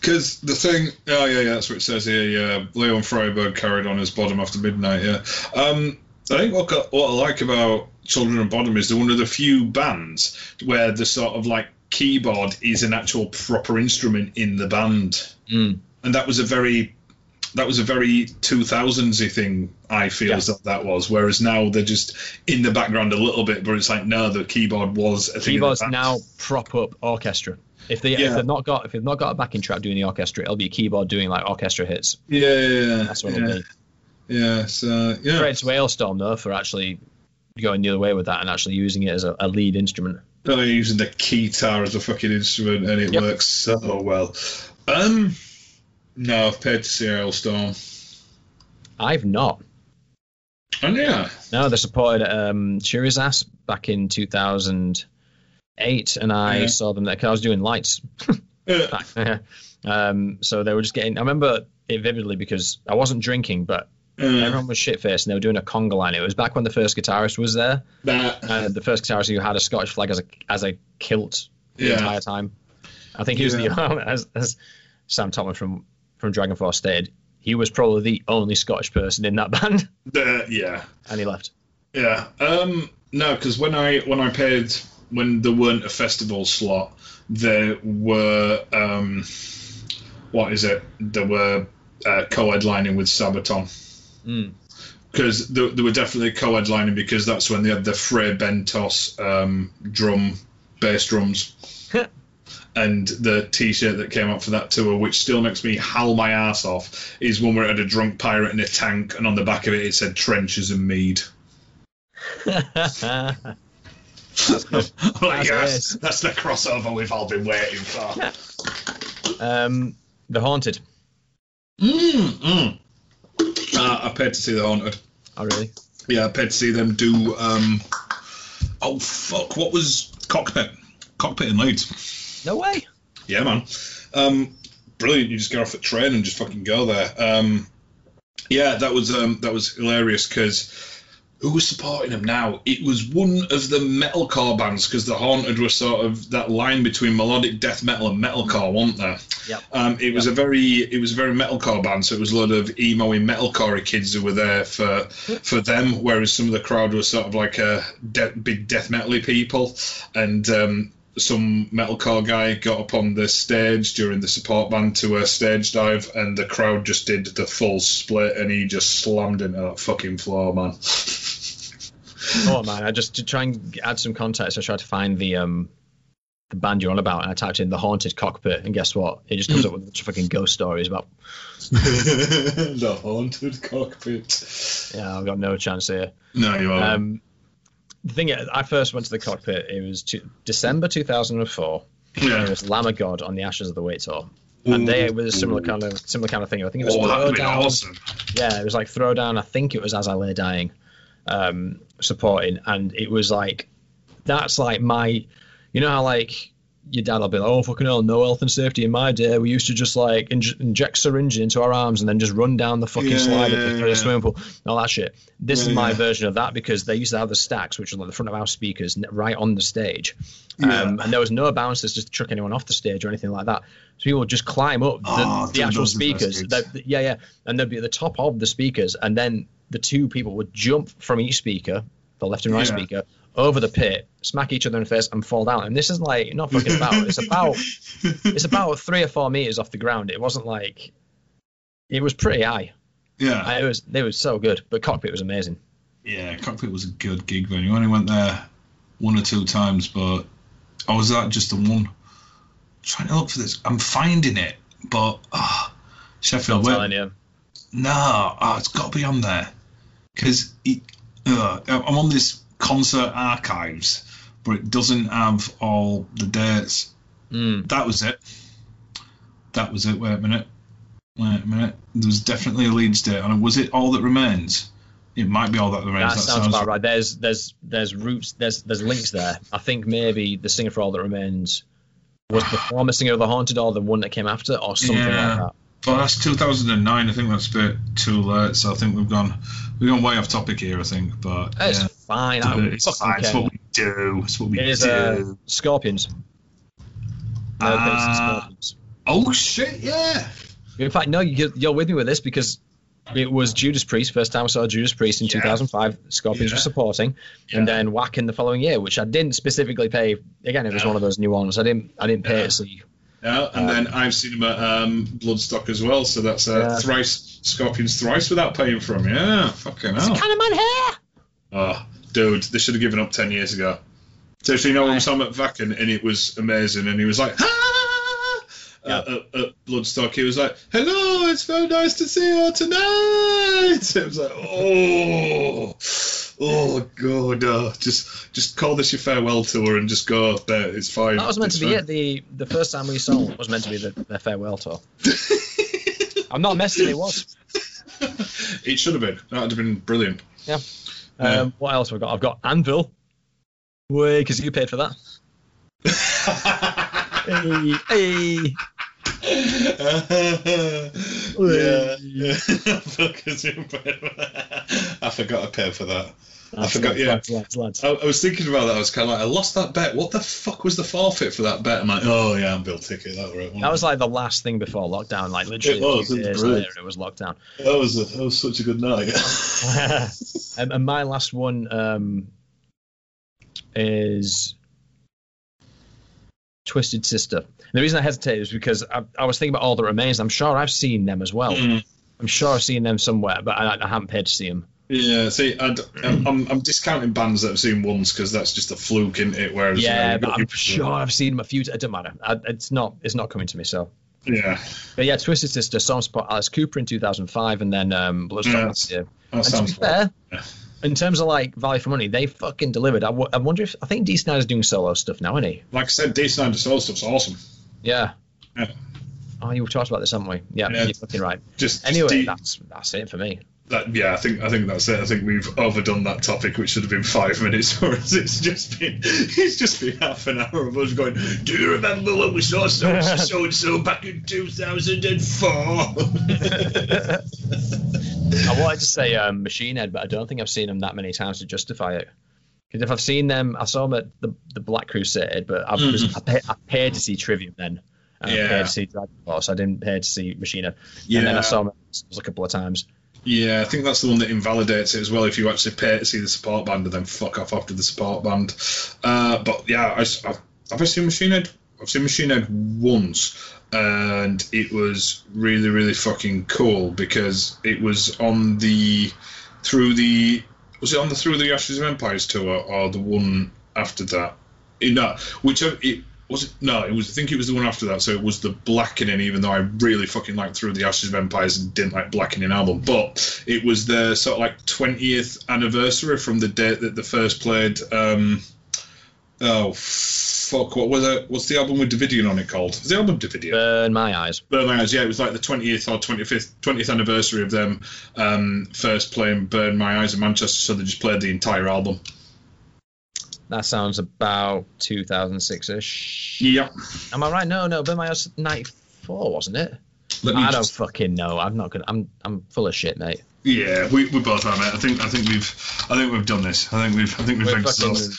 Because okay. the thing, oh yeah, yeah, that's what it says here. Yeah, Leo and Freiburg carried on as Bodom After Midnight. Yeah. Um, I think what, what I like about Children of Bodom is they're one of the few bands where the sort of like keyboard is an actual proper instrument in the band, mm. and that was a very that was a very two thousands-y thing. I feel yeah. as though that was. Whereas now they're just in the background a little bit, but it's like no, the keyboard was a thing. Keyboards now prop up orchestra. If they yeah. if they've not got if they've not got a backing track doing the orchestra, it'll be a keyboard doing like orchestra hits. Yeah, yeah, yeah. That's what yeah. it'll be. Yeah, so yeah. Credits to Hailstorm though for actually going the other way with that and actually using it as a, a lead instrument. They're using the keytar as a fucking instrument, and it yep. works so well. Um, no, I've paid to see Hailstorm. I've not. Oh yeah. No, they supported um, Shirazas back in two thousand eight, and I yeah. saw them there because I was doing lights. yeah. um, so they were just getting. I remember it vividly because I wasn't drinking, but mm. everyone was shit faced, and they were doing a conga line. It was back when the first guitarist was there. That uh, the first guitarist who had a Scottish flag as a as a kilt the yeah. entire time. I think he was yeah. the as, as Sam Totman from from Dragonforce stated. He was probably the only Scottish person in that band. Uh, yeah, and he left. Yeah, um, no, because when I when I paid when there weren't a festival slot, there were um, what is it? There were uh, co-headlining with Sabaton because mm. there, there were definitely co-headlining because that's when they had the Frey Bentos um, drum bass drums. And the T-shirt that came up for that tour, which still makes me howl my ass off, is one where it had a drunk pirate in a tank, and on the back of it, it said "Trenches and Mead." That's good. Like, that's yes, that's the crossover we've all been waiting for. um, The Haunted. Mm, mm. Uh, I paid to see The Haunted. Oh, really? Yeah, I paid to see them do. Um, oh fuck! What was Cockpit? Cockpit in Leeds. No way. Yeah, man. Um, brilliant. You just get off the train and just fucking go there. Um, yeah, that was um, that was hilarious because who was supporting him now? It was one of the metalcore bands because The Haunted was sort of that line between melodic death metal and metalcore, wasn't there? Yep. Um, it was yep. a very it was a very metalcore band, so it was a lot of emo and metalcore kids who were there for for them, whereas some of the crowd was sort of like a de- big death metal-y people. And um some metalcore guy got up on the stage during the support band to a stage dive, and the crowd just did the full split, and he just slammed into that fucking floor, man. Oh man, I just to try and add some context, I tried to find the um the band you're on about, and I typed in The Haunted Cockpit, and guess what? It just comes up with a bunch of fucking ghost stories about The Haunted Cockpit. Yeah, I've got no chance here. No, you are. Um, The thing is, I first went to the Cockpit, it was two, December two thousand four, yeah. It was Lamb of God on the Ashes of the Wait Tour. And they, it was a similar kind of similar kind of thing. I think it was oh, Throwdown. Awesome. Yeah, it was like Throwdown, I think it was As I Lay Dying, um, supporting. And it was like, that's like my, you know how like, your dad will be like, oh, fucking hell, no health and safety in my day. We used to just like inj- inject syringe into our arms and then just run down the fucking yeah, slide yeah, through yeah. the swimming pool and all that shit. This yeah, is my yeah. version of that because they used to have the stacks, which were like the front of house speakers right on the stage. Yeah. Um, and there was no bouncers just to chuck anyone off the stage or anything like that. So people would just climb up the, oh, the actual speakers. The, yeah, yeah. And they'd be at the top of the speakers. And then the two people would jump from each speaker, the left and right yeah. speaker, over the pit, smack each other in the face, and fall down. And this is like not fucking about. It's about it's about three or four meters off the ground. It wasn't like it was pretty high. Yeah, it was. They were so good. But Cockpit was amazing. Yeah, Cockpit was a good gig venue. I only went there one or two times, but I was at just the one. I'm trying to look for this. I'm finding it, but oh, Sheffield. I'm telling you. No, oh, it's got to be on there because uh, I'm on this. Concert archives, but it doesn't have all the dates. Mm. That was it. That was it. Wait a minute. Wait a minute. There was definitely a Leeds date, and was it All That Remains? It might be All That Remains. That, that sounds, sounds about right. There's there's there's roots. There's there's links there. I think maybe the singer for All That Remains was the former singer of The Haunted, or the one that came after, or something yeah. like that. Well, that's two thousand nine. I think that's a bit too late. So I think we've gone we've gone way off topic here. I think, but it's yeah. fine. I it's fine. Care. It's what we do. It's what we it is, do. Uh, Scorpions. Uh, Scorpions. Oh shit! Yeah. In fact, no, you, you're with me with this because it was Judas Priest. First time I saw Judas Priest in yeah. two thousand five. Scorpions yeah. were supporting, yeah. and then Whack in the following year, which I didn't specifically pay. Again, it was yeah. one of those new ones. I didn't. I didn't pay yeah. to see. Yeah, and um, then I've seen him at um, Bloodstock as well, so that's uh, yeah. thrice Scorpions thrice without paying for him. Yeah, fucking hell. It's kind of man hair. Oh, dude, they should have given up ten years ago. So, you know, I saw him at Wacken, and it was amazing, and he was like, ah! yeah. uh, at, at Bloodstock, he was like, "Hello, it's very nice to see you all tonight." It was like, "Oh, oh God, uh, just just call this your farewell tour and just go up there. It's fine." That was meant it's to be fine. it. The the first time we saw it was meant to be the, their farewell tour. I'm not messing. It was. It should have been. That would have been brilliant. Yeah. Um, yeah. What else have I got? I've got Anvil. Way, because you paid for that. Hey, hey. Uh, yeah, yeah. I forgot to pay for that. That's I forgot. Lads, yeah, lads, lads, lads. I, I was thinking about that. I was kind of like, I lost that bet. What the fuck was the forfeit for that bet? I'm like, oh yeah, Anvil ticket. That, right, that was like the last thing before lockdown. Like literally, it was, it was later, it was lockdown. That was a, that was such a good night. um, and my last one um, is Twisted Sister. And the reason I hesitate is because I, I was thinking about All That Remains. I'm sure I've seen them as well. Mm. I'm sure I've seen them somewhere, but I, I haven't paid to see them. Yeah, see, I'd, I'm, I'm, I'm discounting bands that I've seen once because that's just a fluke, isn't it? Whereas, yeah, you know, but I'm sure them. I've seen them a few. It doesn't matter. I, it's not. It's not coming to me. So. Yeah. But yeah, Twisted Sister, Song Spot, Alice Cooper in two thousand five, and then um, Bloodstock yeah, last year. That and sounds to be fair, yeah. In terms of like value for money, they fucking delivered. I, w- I wonder if I think D. Snyder's doing solo stuff now, isn't he? Like I said, D. Snyder's solo stuff's awesome. Yeah. Yeah. Oh, you talked about this, haven't we? Yeah, yeah. You're fucking right. Just anyway, just D- that's that's it for me. That, yeah, I think I think that's it. I think we've overdone that topic, which should have been five minutes for us. It's just been it's just been half an hour of us going, do you remember when we saw so and so and so back in two thousand four? I wanted to say um, Machine Head, but I don't think I've seen them that many times to justify it. Because if I've seen them, I saw them at the, the Black Crusade, but I've, mm. I, pay, I paid to see Trivium then. And yeah. I paid to see Dragon Force. I didn't pay to see Machine Head. Yeah. And then I saw them a couple of times. Yeah, I think that's the one that invalidates it as well. If you actually pay to see the support band and then fuck off after the support band. Uh, but yeah, I, I've, I've, I've seen Machine Head. I've seen Machine Head once, and it was really, really fucking cool because it was on the through the was it on the Through the Ashes of Empires tour or the one after that? In that, whichever it. Was it? No, it was. I think it was the one after that. So it was the Blackening, even though I really fucking liked Through the Ashes of Empires and didn't like Blackening album. But it was their sort of like twentieth anniversary from the date that they first played. Um, oh fuck! What was it? What's the album with Davidian on it called? Is the album Davidian? Burn My Eyes. Burn My Eyes. Yeah, it was like the twentieth or twenty-fifth, twentieth anniversary of them um, first playing Burn My Eyes in Manchester. So they just played the entire album. That sounds about two thousand six-ish. Yep. Am I right? No, no. Burn My Eyes ninety-four, wasn't it? I just... don't fucking know. I'm not gonna. I'm I'm full of shit, mate. Yeah, we we both are, mate. I think I think we've I think we've done this. I think we've I think we've exhausted.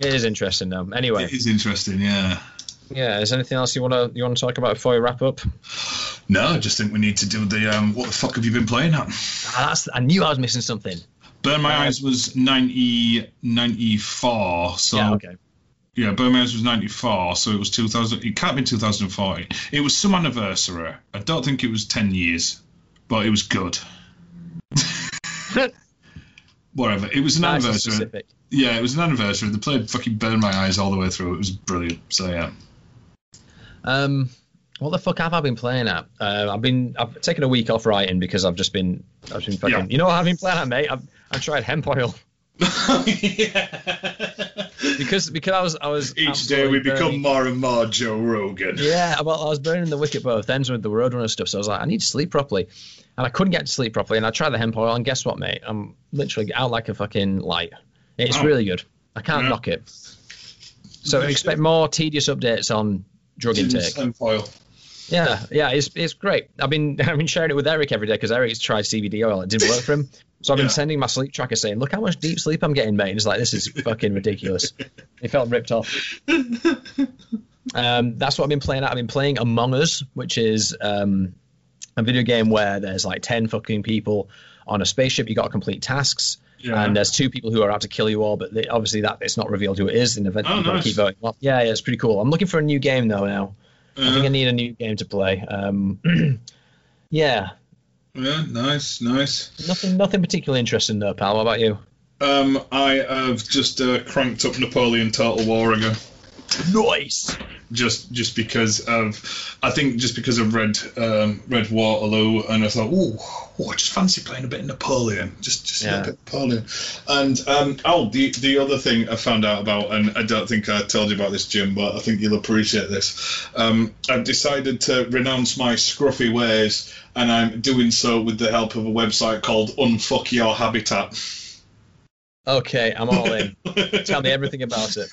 It is interesting, though. Anyway. It is interesting. Yeah. Yeah. Is there anything else you wanna you wanna talk about before we wrap up? No, I just think we need to do the um. What the fuck have you been playing at? Ah, that's, I knew I was missing something. Burn My Eyes was ninety, ninety-four, so yeah, okay. Yeah, Burn My Eyes was ninety-four, so it was two thousand. It can't be two thousand fourteen. It was some anniversary. I don't think it was ten years, but it was good. Whatever. It was an nice anniversary. Yeah, it was an anniversary. They played fucking Burn My Eyes all the way through. It was brilliant. So yeah. Um. What the fuck have I been playing at? Uh, I've been I've taken a week off writing because I've just been I've been fucking. Yeah. You know what I've been playing at, mate? I've I tried hemp oil. Yeah. Because because I was I was each day we burning. Become more and more Joe Rogan. Yeah, well, I was burning the wick at both ends with the Roadrunner stuff, so I was like, I need to sleep properly, and I couldn't get to sleep properly, and I tried the hemp oil, and guess what, mate? I'm literally out like a fucking light. It's wow. Really good. I can't yeah. knock it. So expect more tedious updates on drug intake. Hemp oil. Yeah, yeah, it's it's great. I've been I've been sharing it with Eric every day because Eric's tried C B D oil. It didn't work for him. So I've been yeah. sending my sleep tracker saying, look how much deep sleep I'm getting, mate. And it's like, this is fucking ridiculous. He felt ripped off. Um, that's what I've been playing at. I've been playing Among Us, which is um, a video game where there's like ten fucking people on a spaceship. You got to complete tasks. Yeah. And there's two people who are out to kill you all, but they, obviously that it's not revealed who it is. And eventually oh, you've nice. got to keep voting. Well, yeah, yeah, it's pretty cool. I'm looking for a new game, though, now. Uh-huh. I think I need a new game to play. Um, yeah. Yeah, nice, nice. Nothing, nothing particularly interesting though, pal. What about you? Um, I have just uh, cranked up Napoleon Total War again. Nice. just just because of I think just because of Red um, Red Waterloo, and I thought, ooh, oh, I just fancy playing a bit of Napoleon, just just yeah. a bit of Napoleon. And um, oh, the the other thing I found out about, and I don't think I told you about this, Jim, but I think you'll appreciate this. Um, I've decided to renounce my scruffy ways, and I'm doing so with the help of a website called Unfuck Your Habitat. Okay, I'm all in. Tell me everything about it.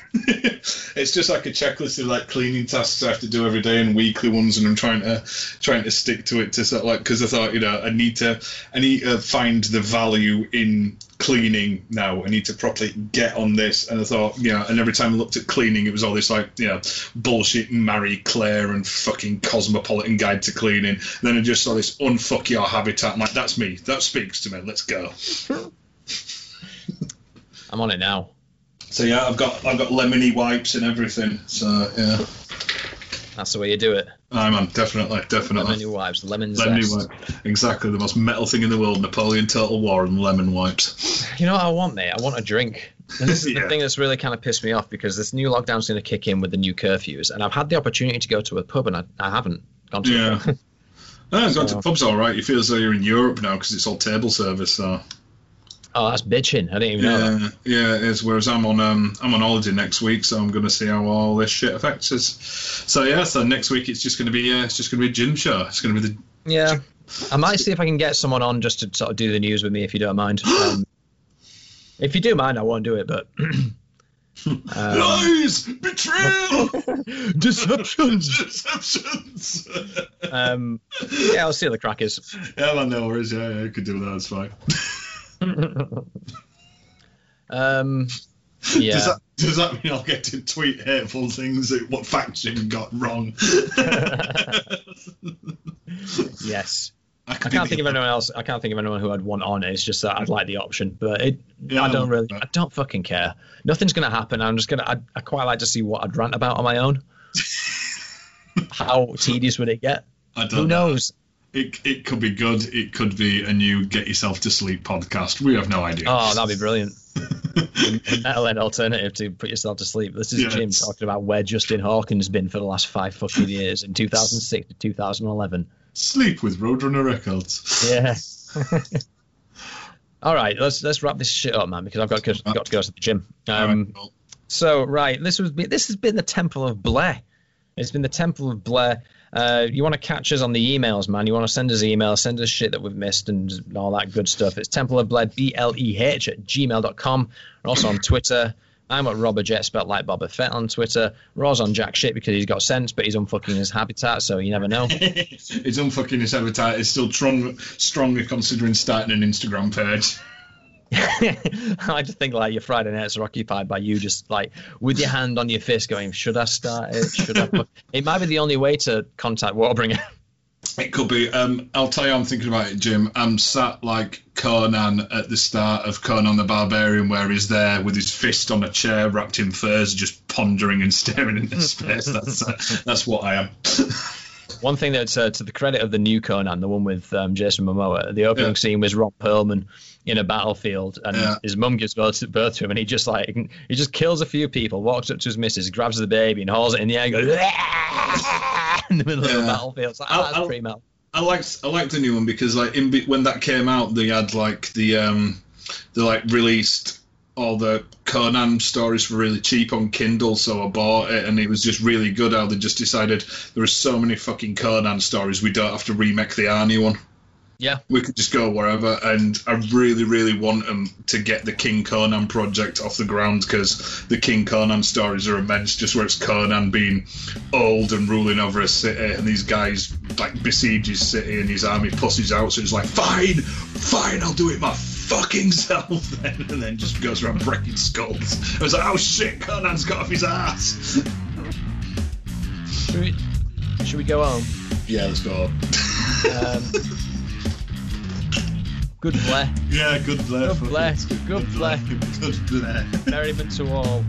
It's just like a checklist of like cleaning tasks I have to do every day and weekly ones, and I'm trying to trying to stick to it to sort of like, because I thought, you know, I need to I need to find the value in cleaning now. I need to properly get on this. And I thought, you know, and every time I looked at cleaning, it was all this like, you know, bullshit Marie Claire and fucking Cosmopolitan Guide to Cleaning. And then I just saw this Unfuck Your Habitat. I'm like, that's me. That speaks to me. Let's go. I'm on it now. So yeah, I've got I've got lemony wipes and everything. So yeah, that's the way you do it. Aye, man, definitely, definitely. Lemony wipes, lemon lemony zest. Wipes. Exactly, the most metal thing in the world. Napoleon Total War and lemon wipes. You know what I want, mate? I want a drink. And this is yeah. the thing that's really kind of pissed me off, because this new lockdown's going to kick in with the new curfews, and I've had the opportunity to go to a pub, and I, I haven't gone to. Yeah, a pub. No, I've gone so. to pubs, all right. You feel as though you're in Europe now, because it's all table service, so. Oh, that's bitching. I didn't even yeah, know that. Yeah, it is. Whereas I'm on um, I'm on holiday next week, so I'm going to see how all this shit affects us. So yeah, so next week it's just going to be uh, it's just going to be a gym show. It's going to be the yeah. I might see if I can get someone on just to sort of do the news with me, if you don't mind. Um, if you do mind, I won't do it. But um... lies, betrayal, deceptions, deceptions. um, yeah, I'll see how the crack is. Yeah, man, no worries. Yeah, yeah, I could do that. It's fine. um, yeah. Does that, does that mean I'll get to tweet hateful things at what faction got wrong? Yes. I, I can't think of anyone else. I can't think of anyone who I'd want on. It's just that I'd like the option, but it. Yeah, I don't really. I don't fucking care. Nothing's gonna happen. I'm just gonna. I, I quite like to see what I'd rant about on my own. How tedious would it get? I don't. Who knows? Know. It it could be good. It could be a new Get Yourself to Sleep podcast. We have no idea. Oh, that'd be brilliant. A metal-head alternative to put yourself to sleep. This is yeah, Jim it's... talking about where Justin Hawkins has been for the last five fucking years, in two thousand six to two thousand eleven. Sleep with Roadrunner Records. Yeah. All right, let's let's wrap this shit up, man, because I've got to, I've got to go to the gym. Um, right, cool. So, right, this was this has been the Temple of Blair. It's been the Temple of Blair. Uh, you want to catch us on the emails, man. You want to send us emails, send us shit that we've missed and all that good stuff. It's Temple of Blair, B L E H, at gmail dot com. We're also on Twitter. I'm at Robert Jet, spelt like Boba Fett on Twitter. Raw's on jack shit because he's got sense, but he's unfucking his habitat, so you never know. His unfucking his habitat is still tr- strongly considering starting an Instagram page. I like to think like your Friday nights are occupied by you just like with your hand on your fist going, should I start it? Should I? Put... It might be the only way to contact Waterbringer. It could be. Um, I'll tell you, I'm thinking about it, Jim. I'm sat like Conan at the start of Conan the Barbarian, where he's there with his fist on a chair wrapped in furs, just pondering and staring into space. That's uh, that's what I am. One thing that's uh, to the credit of the new Conan, the one with um, Jason Momoa, the opening yeah. scene was Ron Perlman in a battlefield, and yeah. his mum gives birth to him, and he just like he just kills a few people, walks up to his missus, grabs the baby, and hauls it in the air, and goes in the middle yeah. of the battlefield. It's like, oh, that's pretty metal. I liked I liked the new one because like in, when that came out, they had like the um they like released all the Conan stories were really cheap on Kindle, so I bought it, and it was just really good how they just decided there are so many fucking Conan stories, we don't have to remake the Arnie one. Yeah. We could just go wherever, and I really, really want them to get the King Conan project off the ground, because the King Conan stories are immense, just where it's Conan being old and ruling over a city, and these guys like besiege his city and his army pushes out, so he's like, fine, fine, I'll do it my fucking self then, and then just goes around breaking skulls. I was like, oh shit, Conan's got off his ass. Should we, should we go home? Yeah, let's go home. Um... Good Blair. Yeah, good Blair. Good Blair. Good Blair. Good Blair. Merriment to all.